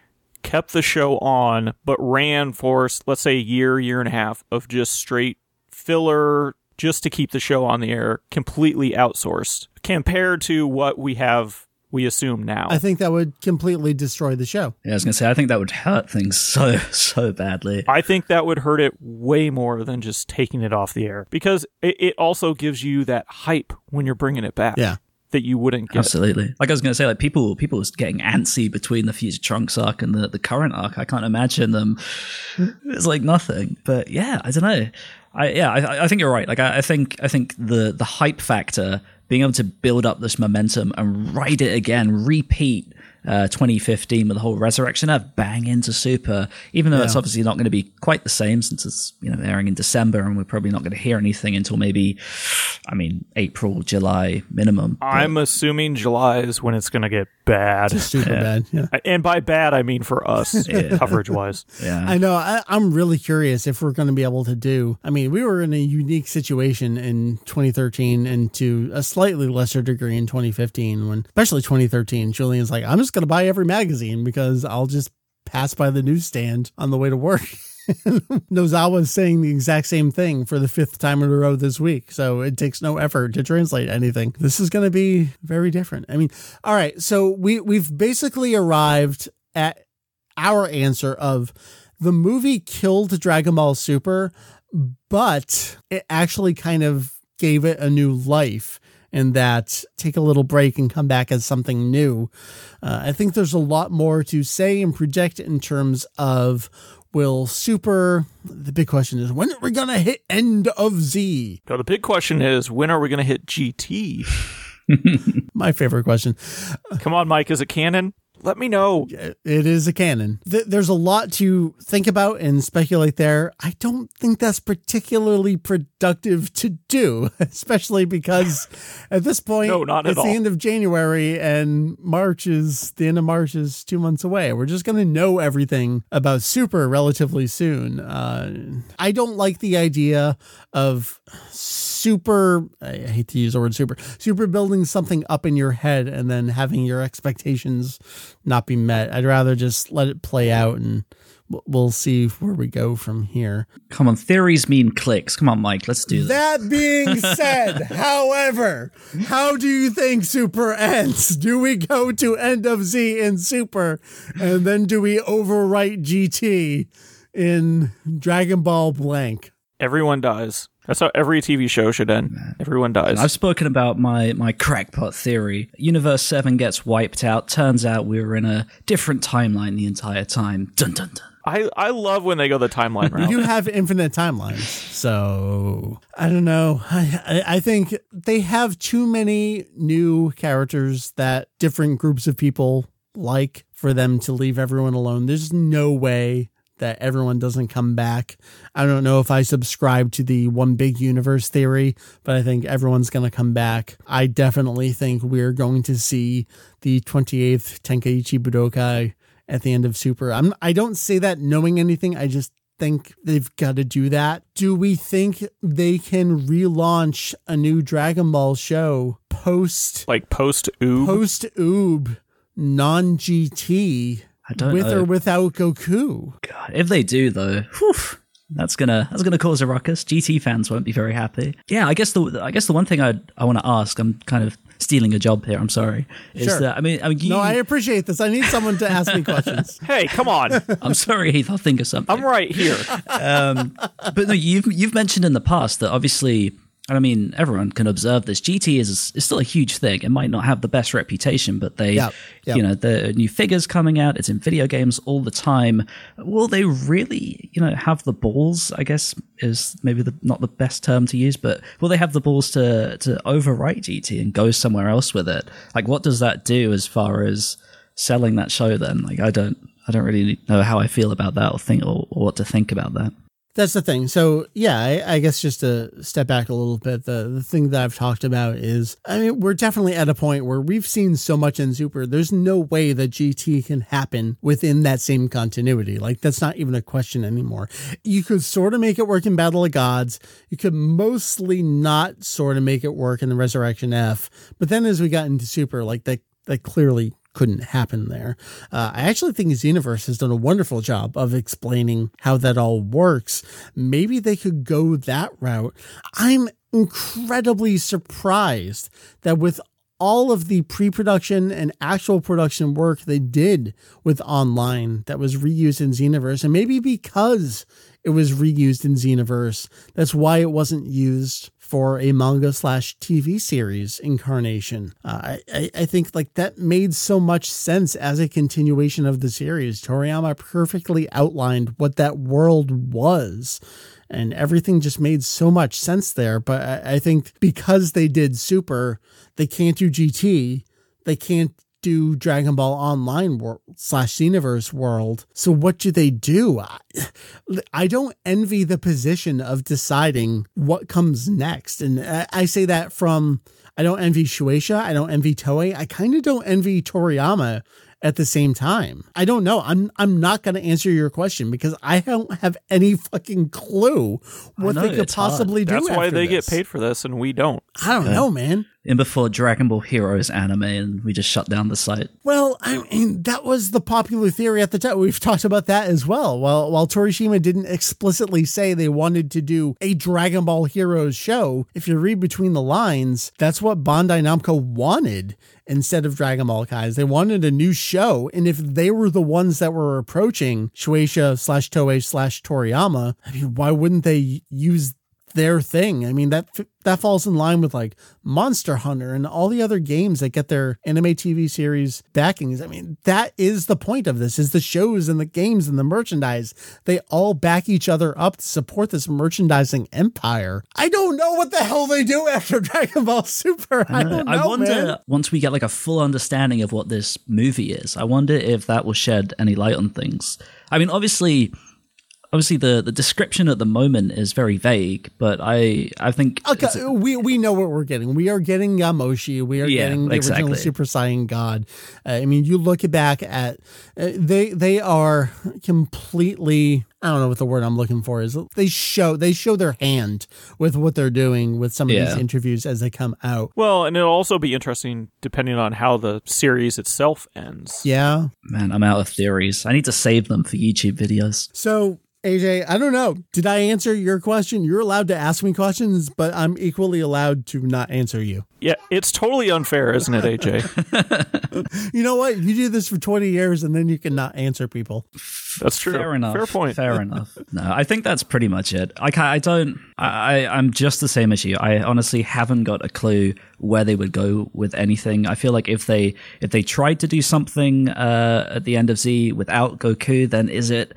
kept the show on, but ran for, let's say, a year, year and a half of just straight filler just to keep the show on the air, completely outsourced, compared to what we have, we assume now? I think that would completely destroy the show. Yeah, I was going to say, I think that would hurt things so, so badly. I think that would hurt it way more than just taking it off the air, because it, it also gives you that hype when you're bringing it back. Yeah. That you wouldn't get. Absolutely. Like I was going to say, like people, people was getting antsy between the Future Trunks arc and the, the current arc. I can't imagine them. It's like nothing. But yeah, I don't know. I yeah, I, I think you're right. Like I, I think, I think the the hype factor, being able to build up this momentum and ride it again, repeat uh, twenty fifteen with the whole Resurrection F, bang into Super. Even though yeah. it's obviously not going to be quite the same, since it's, you know, airing in December, and we're probably not going to hear anything until maybe I mean, April, July minimum. I'm assuming July is when it's going to get bad. It's super yeah. bad. Yeah. And by bad, I mean for us, yeah. coverage-wise. Yeah. I know. I, I'm really curious if we're going to be able to do... I mean, we were in a unique situation in twenty thirteen and to a slightly lesser degree in twenty fifteen, when especially twenty thirteen, Julian's like, I'm just going to buy every magazine because I'll just pass by the newsstand on the way to work. Nozawa is saying the exact same thing for the fifth time in a row this week, so it takes no effort to translate anything. This is going to be very different. I mean, all right, so we, we've basically arrived at our answer of the movie killed Dragon Ball Super, but it actually kind of gave it a new life. And that take a little break and come back as something new. Uh, I think there's a lot more to say and project in terms of will Super... The big question is, when are we going to hit end of Z? No, the big question is, when are we going to hit G T? My favorite question. Come on, Mike, is it canon? Let me know. It is a canon. Th- there's a lot to think about and speculate there. I don't think that's particularly productive to do, especially because at this point, no, not at it's all. The end of January and March is the end of March is two months away. We're just going to know everything about Super relatively soon. Uh, I don't like the idea of Super. I hate to use the word super, super building something up in your head and then having your expectations not be met. I'd rather just let it play out and we'll see where we go from here. Come on, theories mean clicks. Come on, Mike, let's do this. That being said, however, how do you think Super ends? Do we go to end of Z in Super and then do we overwrite G T in Dragon Ball blank? Everyone dies. That's how every T V show should end. Man. Everyone dies. I've spoken about my, my crackpot theory. Universe seven gets wiped out. Turns out we were in a different timeline the entire time. Dun, dun, dun. I, I love when they go the timeline route. You have infinite timelines. So, I don't know. I, I think they have too many new characters that different groups of people like for them to leave everyone alone. There's no way that everyone doesn't come back. I don't know if I subscribe to the one big universe theory, but I think everyone's going to come back. I definitely think we're going to see the twenty-eighth Tenkaichi Budokai at the end of Super. I'm, I don't say that knowing anything. I just think they've got to do that. Do we think they can relaunch a new Dragon Ball show post... Like post-Oob? Post-Oob, non-G T... I don't with know. With or without Goku. God, if they do, though, whew, that's gonna that's gonna cause a ruckus. G T fans won't be very happy. Yeah, I guess the I guess the one thing I I want to ask, I'm kind of stealing a job here. I'm sorry. Is sure. That, I mean, I mean, you... no, I appreciate this. I need someone to ask me questions. Hey, come on. I'm sorry, Heath. I'll think of something. I'm right here. Um, but no, you've you've mentioned in the past that obviously. And I mean, everyone can observe this. G T is is still a huge thing. It might not have the best reputation, but they, yep, yep. you know, the new figures coming out. It's in video games all the time. Will they really, you know, have the balls? I guess is maybe the, not the best term to use, but will they have the balls to to overwrite G T and go somewhere else with it? Like, what does that do as far as selling that show? Then, like, I don't, I don't really know how I feel about that, or think, or, or what to think about that. That's the thing. So, yeah, I, I guess just to step back a little bit, the, the thing that I've talked about is, I mean, we're definitely at a point where we've seen so much in Super. There's no way that G T can happen within that same continuity. Like, that's not even a question anymore. You could sort of make it work in Battle of Gods. You could mostly not sort of make it work in the Resurrection F. But then as we got into Super, like, that, that clearly couldn't happen there. Uh, I actually think his universe has done a wonderful job of explaining how that all works. Maybe they could go that route. I'm incredibly surprised that with all of the pre-production and actual production work they did with Online that was reused in Xenoverse, and maybe because it was reused in Xenoverse, that's why it wasn't used for a manga slash T V series incarnation. Uh, I, I think like that made so much sense as a continuation of the series. Toriyama perfectly outlined what that world was and everything just made so much sense there. But I, I think because they did Super, they can't do G T. They can't do Dragon Ball Online world slash Universe World. So what do they do? I, I don't envy the position of deciding what comes next. And I, I say that from, I don't envy Shueisha. I don't envy Toei. I kind of don't envy Toriyama at the same time. I don't know. I'm I'm not going to answer your question because I don't have any fucking clue what know, they could possibly hard. do. That's after why they this. get paid for this and we don't. I don't yeah. know, man. And before Dragon Ball Heroes anime, and we just shut down the site. Well, I mean, that was the popular theory at the time. We've talked about that as well. While while Torishima didn't explicitly say they wanted to do a Dragon Ball Heroes show, if you read between the lines, that's what Bandai Namco wanted. Instead of Dragon Ball Kai, they wanted a new show. And if they were the ones that were approaching Shueisha slash Toei slash Toriyama, I mean, why wouldn't they use their thing? I mean, that that falls in line with like Monster Hunter and all the other games that get their anime T V series backings. I mean, that is the point of this, is the shows and the games and the merchandise. They all back each other up to support this merchandising empire. I don't know what the hell they do after Dragon Ball Super. I, I don't know, I wonder, man. Once we get like a full understanding of what this movie is, I wonder if that will shed any light on things. I mean, obviously... Obviously, the, the description at the moment is very vague, but I I think... Okay, a, we we know what we're getting. We are getting Yamoshi. We are yeah, getting the exactly. original Super Saiyan God. Uh, I mean, you look back at... Uh, they they are completely... I don't know what the word I'm looking for is. They show they show their hand with what they're doing with some of yeah. these interviews as they come out. Well, and it'll also be interesting depending on how the series itself ends. Yeah. Man, I'm out of theories. I need to save them for YouTube videos. So... A J, I don't know. Did I answer your question? You're allowed to ask me questions, but I'm equally allowed to not answer you. Yeah, it's totally unfair, isn't it, A J? You know what? You do this for twenty years and then you can not answer people. That's true. Fair enough. Fair point. Fair enough. No, I think that's pretty much it. I can't, I don't, I, I'm just the same as you. I honestly haven't got a clue where they would go with anything. I feel like if they, if they tried to do something uh, at the end of Z without Goku, then is it,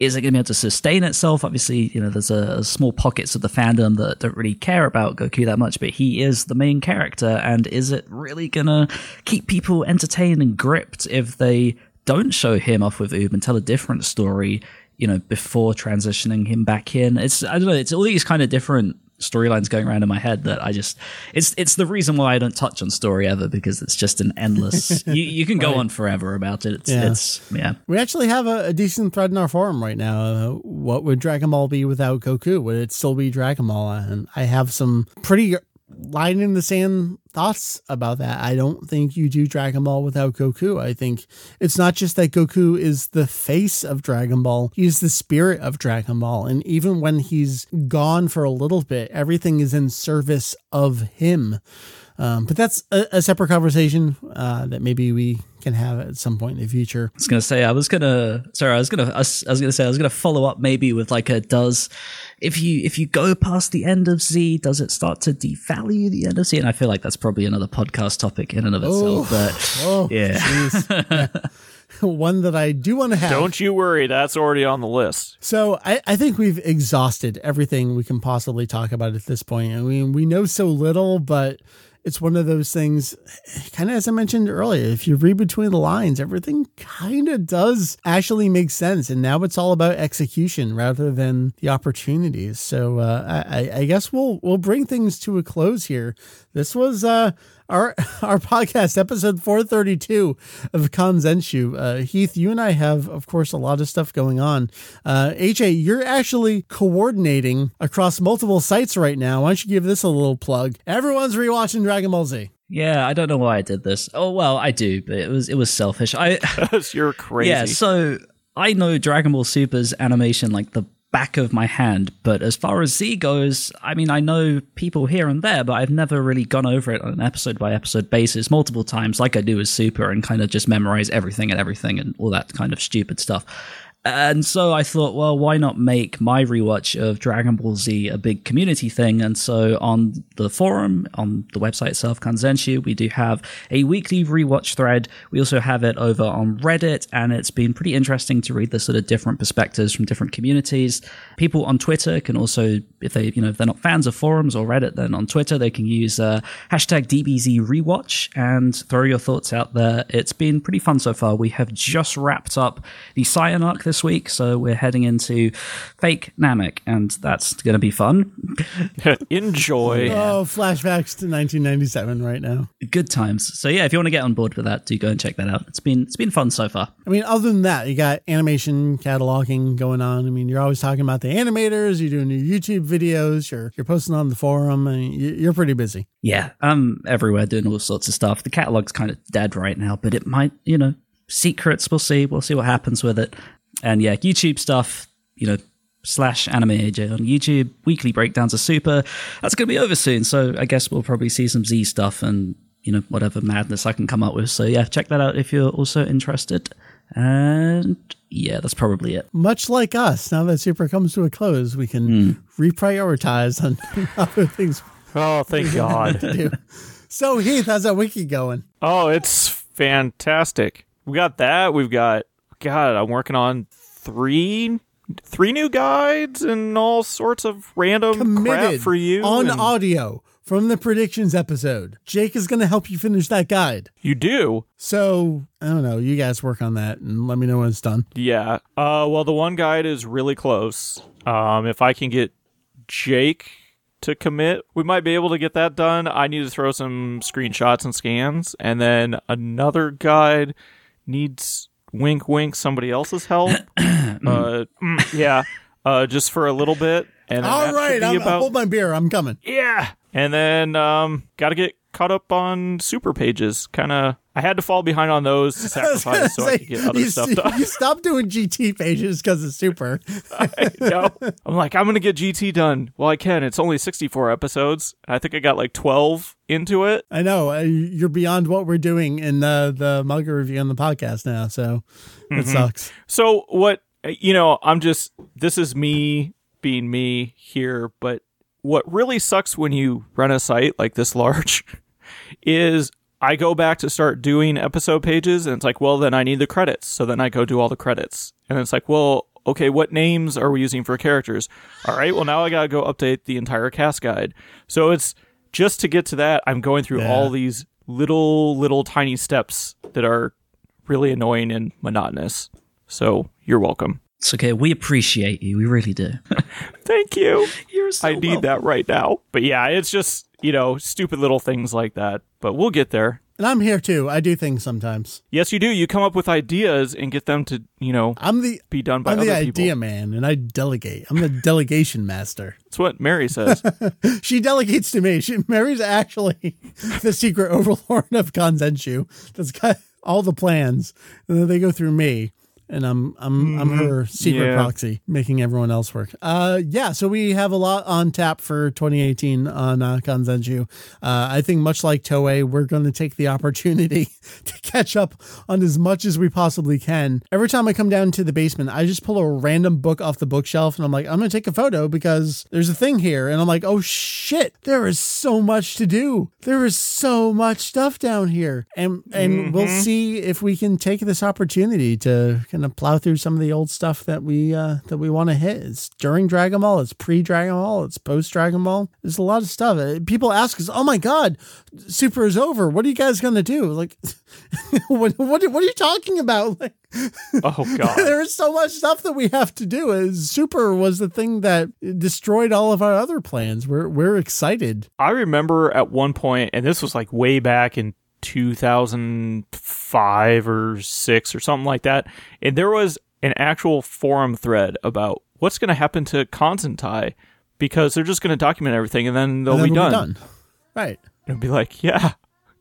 Is it going to be able to sustain itself? Obviously, you know, there's a, a small pockets of the fandom that don't really care about Goku that much, but he is the main character. And is it really going to keep people entertained and gripped if they don't show him off with Uub and tell a different story, you know, before transitioning him back in? It's, I don't know, it's all these kind of different storylines going around in my head that I just, it's it's the reason why I don't touch on story ever, because it's just an endless you, you can go right. on forever about it. It's yeah, it's, yeah. We actually have a, a decent thread in our forum right now. Uh, what would Dragon Ball be without Goku? Would it still be Dragon Ball? And I have some pretty line in the sand thoughts about that. I don't think you do Dragon Ball without Goku. I think it's not just that Goku is the face of Dragon Ball. He's the spirit of Dragon Ball. And even when he's gone for a little bit, everything is in service of him. Um, but that's a, a separate conversation uh, that maybe we can have at some point in the future. I was going to say, I was going to, sorry, I was going to, I was going to say, I was going to follow up maybe with like a, does, if you, if you go past the end of Z, does it start to devalue the end of Z? And I feel like that's probably another podcast topic in and of oh, itself, but oh, yeah. yeah. One that I do want to have. Don't you worry. That's already on the list. So I, I think we've exhausted everything we can possibly talk about at this point. I mean, we know so little, but it's one of those things, kind of as I mentioned earlier, if you read between the lines, everything kind of does actually make sense. And now it's all about execution rather than the opportunities. So uh, I, I guess we'll we'll bring things to a close here. This was uh, our our podcast, episode four thirty-two of Kanzenshuu. Uh, Heath, you and I have, of course, a lot of stuff going on. Uh, H A, you're actually coordinating across multiple sites right now. Why don't you give this a little plug? Everyone's rewatching Dragon Dragon Ball Z. Yeah, I don't know why I did this. Oh well, I do, but it was it was selfish. I You're crazy. Yeah, so I know Dragon Ball Super's animation like the back of my hand, but as far as Z goes, I mean, I know people here and there, but I've never really gone over it on an episode by episode basis multiple times like I do with Super, and kind of just memorize everything and everything and all that kind of stupid stuff. And so I thought, well, why not make my rewatch of Dragon Ball Z a big community thing? And so on the forum, on the website itself, Kanzenshuu, we do have a weekly rewatch thread. We also have it over on Reddit, and it's been pretty interesting to read the sort of different perspectives from different communities. People on Twitter can also, if they, you know, if they're not fans of forums or Reddit, then on Twitter they can use uh, hashtag D B Z rewatch and throw your thoughts out there. It's been pretty fun so far. We have just wrapped up the Saiyan arc this week, so we're heading into fake Namek, and that's going to be fun. Enjoy. Oh, flashbacks to nineteen ninety-seven right now. Good times. So yeah, if you want to get on board with that, do go and check that out. It's been it's been fun so far. I mean, other than that, you got animation cataloging going on. I mean, you're always talking about the animators. You're doing your YouTube videos. You're you're posting on the forum. I mean, you're pretty busy. Yeah, I'm everywhere doing all sorts of stuff. The catalog's kind of dead right now, but it might, you know, secrets. We'll see. We'll see what happens with it. And yeah, YouTube stuff, you know, slash Anime A J on YouTube, weekly breakdowns of Super. That's going to be over soon. So I guess we'll probably see some Z stuff and, you know, whatever madness I can come up with. So yeah, check that out if you're also interested. And yeah, that's probably it. Much like us, now that Super comes to a close, we can mm. reprioritize on other things. Oh, thank God. So Heath, how's that wiki going? Oh, it's fantastic. We got that. We've got, God, I'm working on three three new guides and all sorts of random Committed crap for you. On and audio from the predictions episode. Jake is going to help you finish that guide. You do? So, I don't know. You guys work on that and let me know when it's done. Yeah. Uh, well, the one guide is really close. Um, if I can get Jake to commit, we might be able to get that done. I need to throw some screenshots and scans. And then another guide needs... wink, wink, somebody else's help. uh, yeah, uh, just for a little bit. And all right, I'll about... hold my beer. I'm coming. Yeah. And then um, got to get caught up on Super pages. Kind of, I had to fall behind on those to sacrifice so say, I could get other you, stuff done. You stopped doing G T pages because of Super. I know. I'm like, I'm going to get G T done. Well, I can. It's only sixty-four episodes. I think I got like twelve into it. I know. Uh, you're beyond what we're doing in the, the manga review on the podcast now. So mm-hmm. it sucks. So what, you know, I'm just, this is me being me here, but what really sucks when you run a site like this large is I go back to start doing episode pages and it's like, well, then I need the credits. So then I go do all the credits. And it's like, well, okay, what names are we using for characters? All right, well, now I got to go update the entire cast guide. So it's just to get to that, I'm going through yeah. all these little, little tiny steps that are really annoying and monotonous. So you're welcome. It's okay. We appreciate you. We really do. Thank you. You're so I need welcome. That right now. But yeah, it's just, you know, stupid little things like that. But we'll get there. And I'm here too. I do things sometimes. Yes, you do. You come up with ideas and get them to, you know, I'm the, be done by I'm other the people. Idea man, and I delegate. I'm the delegation master. That's what Mary says. She delegates to me. She, Mary's actually the secret overlord of Kanzenshuu. That's got all the plans. And then they go through me. And I'm I'm I'm her secret yeah. proxy, making everyone else work. Uh, yeah. So we have a lot on tap for twenty eighteen on uh, Kanzenshuu. Uh, I think much like Toei, we're going to take the opportunity to catch up on as much as we possibly can. Every time I come down to the basement, I just pull a random book off the bookshelf, and I'm like, I'm going to take a photo because there's a thing here, and I'm like, oh shit, there is so much to do. There is so much stuff down here, and and mm-hmm. we'll see if we can take this opportunity to kind to plow through some of the old stuff that we uh, that we want to hit. It's during Dragon Ball, it's pre-Dragon Ball, it's post-Dragon Ball. There's a lot of stuff. People ask us, oh my God, Super is over. What are you guys going to do? Like, what, what what are you talking about? Like, oh God. There's so much stuff that we have to do. Super was the thing that destroyed all of our other plans. We're, we're excited. I remember at one point, and this was like way back in two thousand five or six or something like that, and there was an actual forum thread about what's going to happen to Kanzenshuu because they're just going to document everything and then they'll and then be, we'll done. be done. Right. And be like, yeah,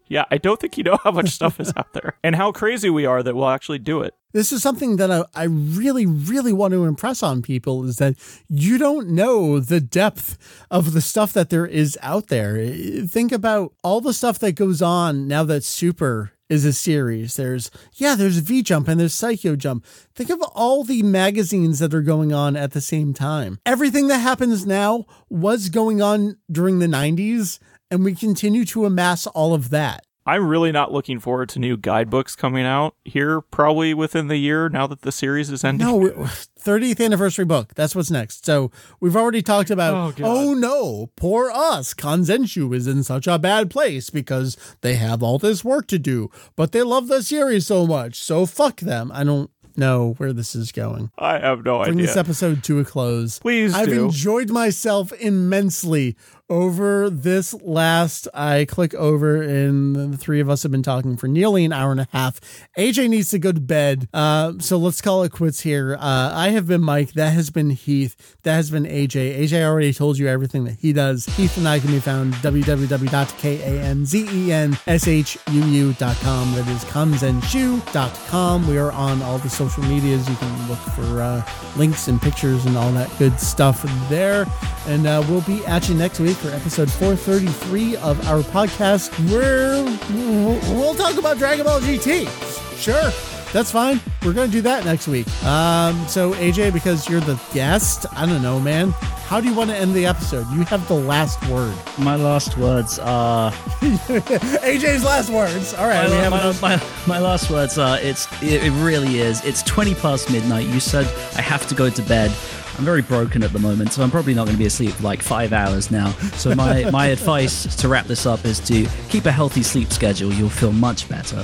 yeah, I don't think you know how much stuff is out there and how crazy we are that we'll actually do it. This is something that I, I really, really want to impress on people is that you don't know the depth of the stuff that there is out there. Think about all the stuff that goes on now that Super is a series. There's, yeah, there's V-Jump and there's Psycho Jump. Think of all the magazines that are going on at the same time. Everything that happens now was going on during the nineties, and we continue to amass all of that. I'm really not looking forward to new guidebooks coming out here probably within the year now that the series is ending. No, thirtieth anniversary book. That's what's next. So we've already talked about, oh, oh no, poor us. Kanzenshuu is in such a bad place because they have all this work to do, but they love the series so much. So fuck them. I don't know where this is going. I have no Bring idea. Bring this episode to a close. Please I've do. enjoyed myself immensely over this last, I click over and the three of us have been talking for nearly an hour and a half. A J needs to go to bed. Uh, so let's call it quits here. Uh, I have been Mike. That has been Heath. That has been A J. A J already told you everything that he does. Heath and I can be found w w w dot kanzenshuu dot com. That is kanzenshuu dot com. We are on all the social medias. You can look for uh, links and pictures and all that good stuff there. And uh, we'll be at you next week for episode four thirty-three of our podcast, where we'll talk about Dragon Ball G T. Sure, that's fine. We're going to do that next week. Um, so, A J, because you're the guest, I don't know, man. How do you want to end the episode? You have the last word. My last words are... A J's last words. All right. My, we have my, another... my, my last words are, it's, it, it really is. It's twenty past midnight. You said I have to go to bed. I'm very broken at the moment, so I'm probably not going to be asleep for like five hours now. So my, my advice to wrap this up is to keep a healthy sleep schedule. You'll feel much better.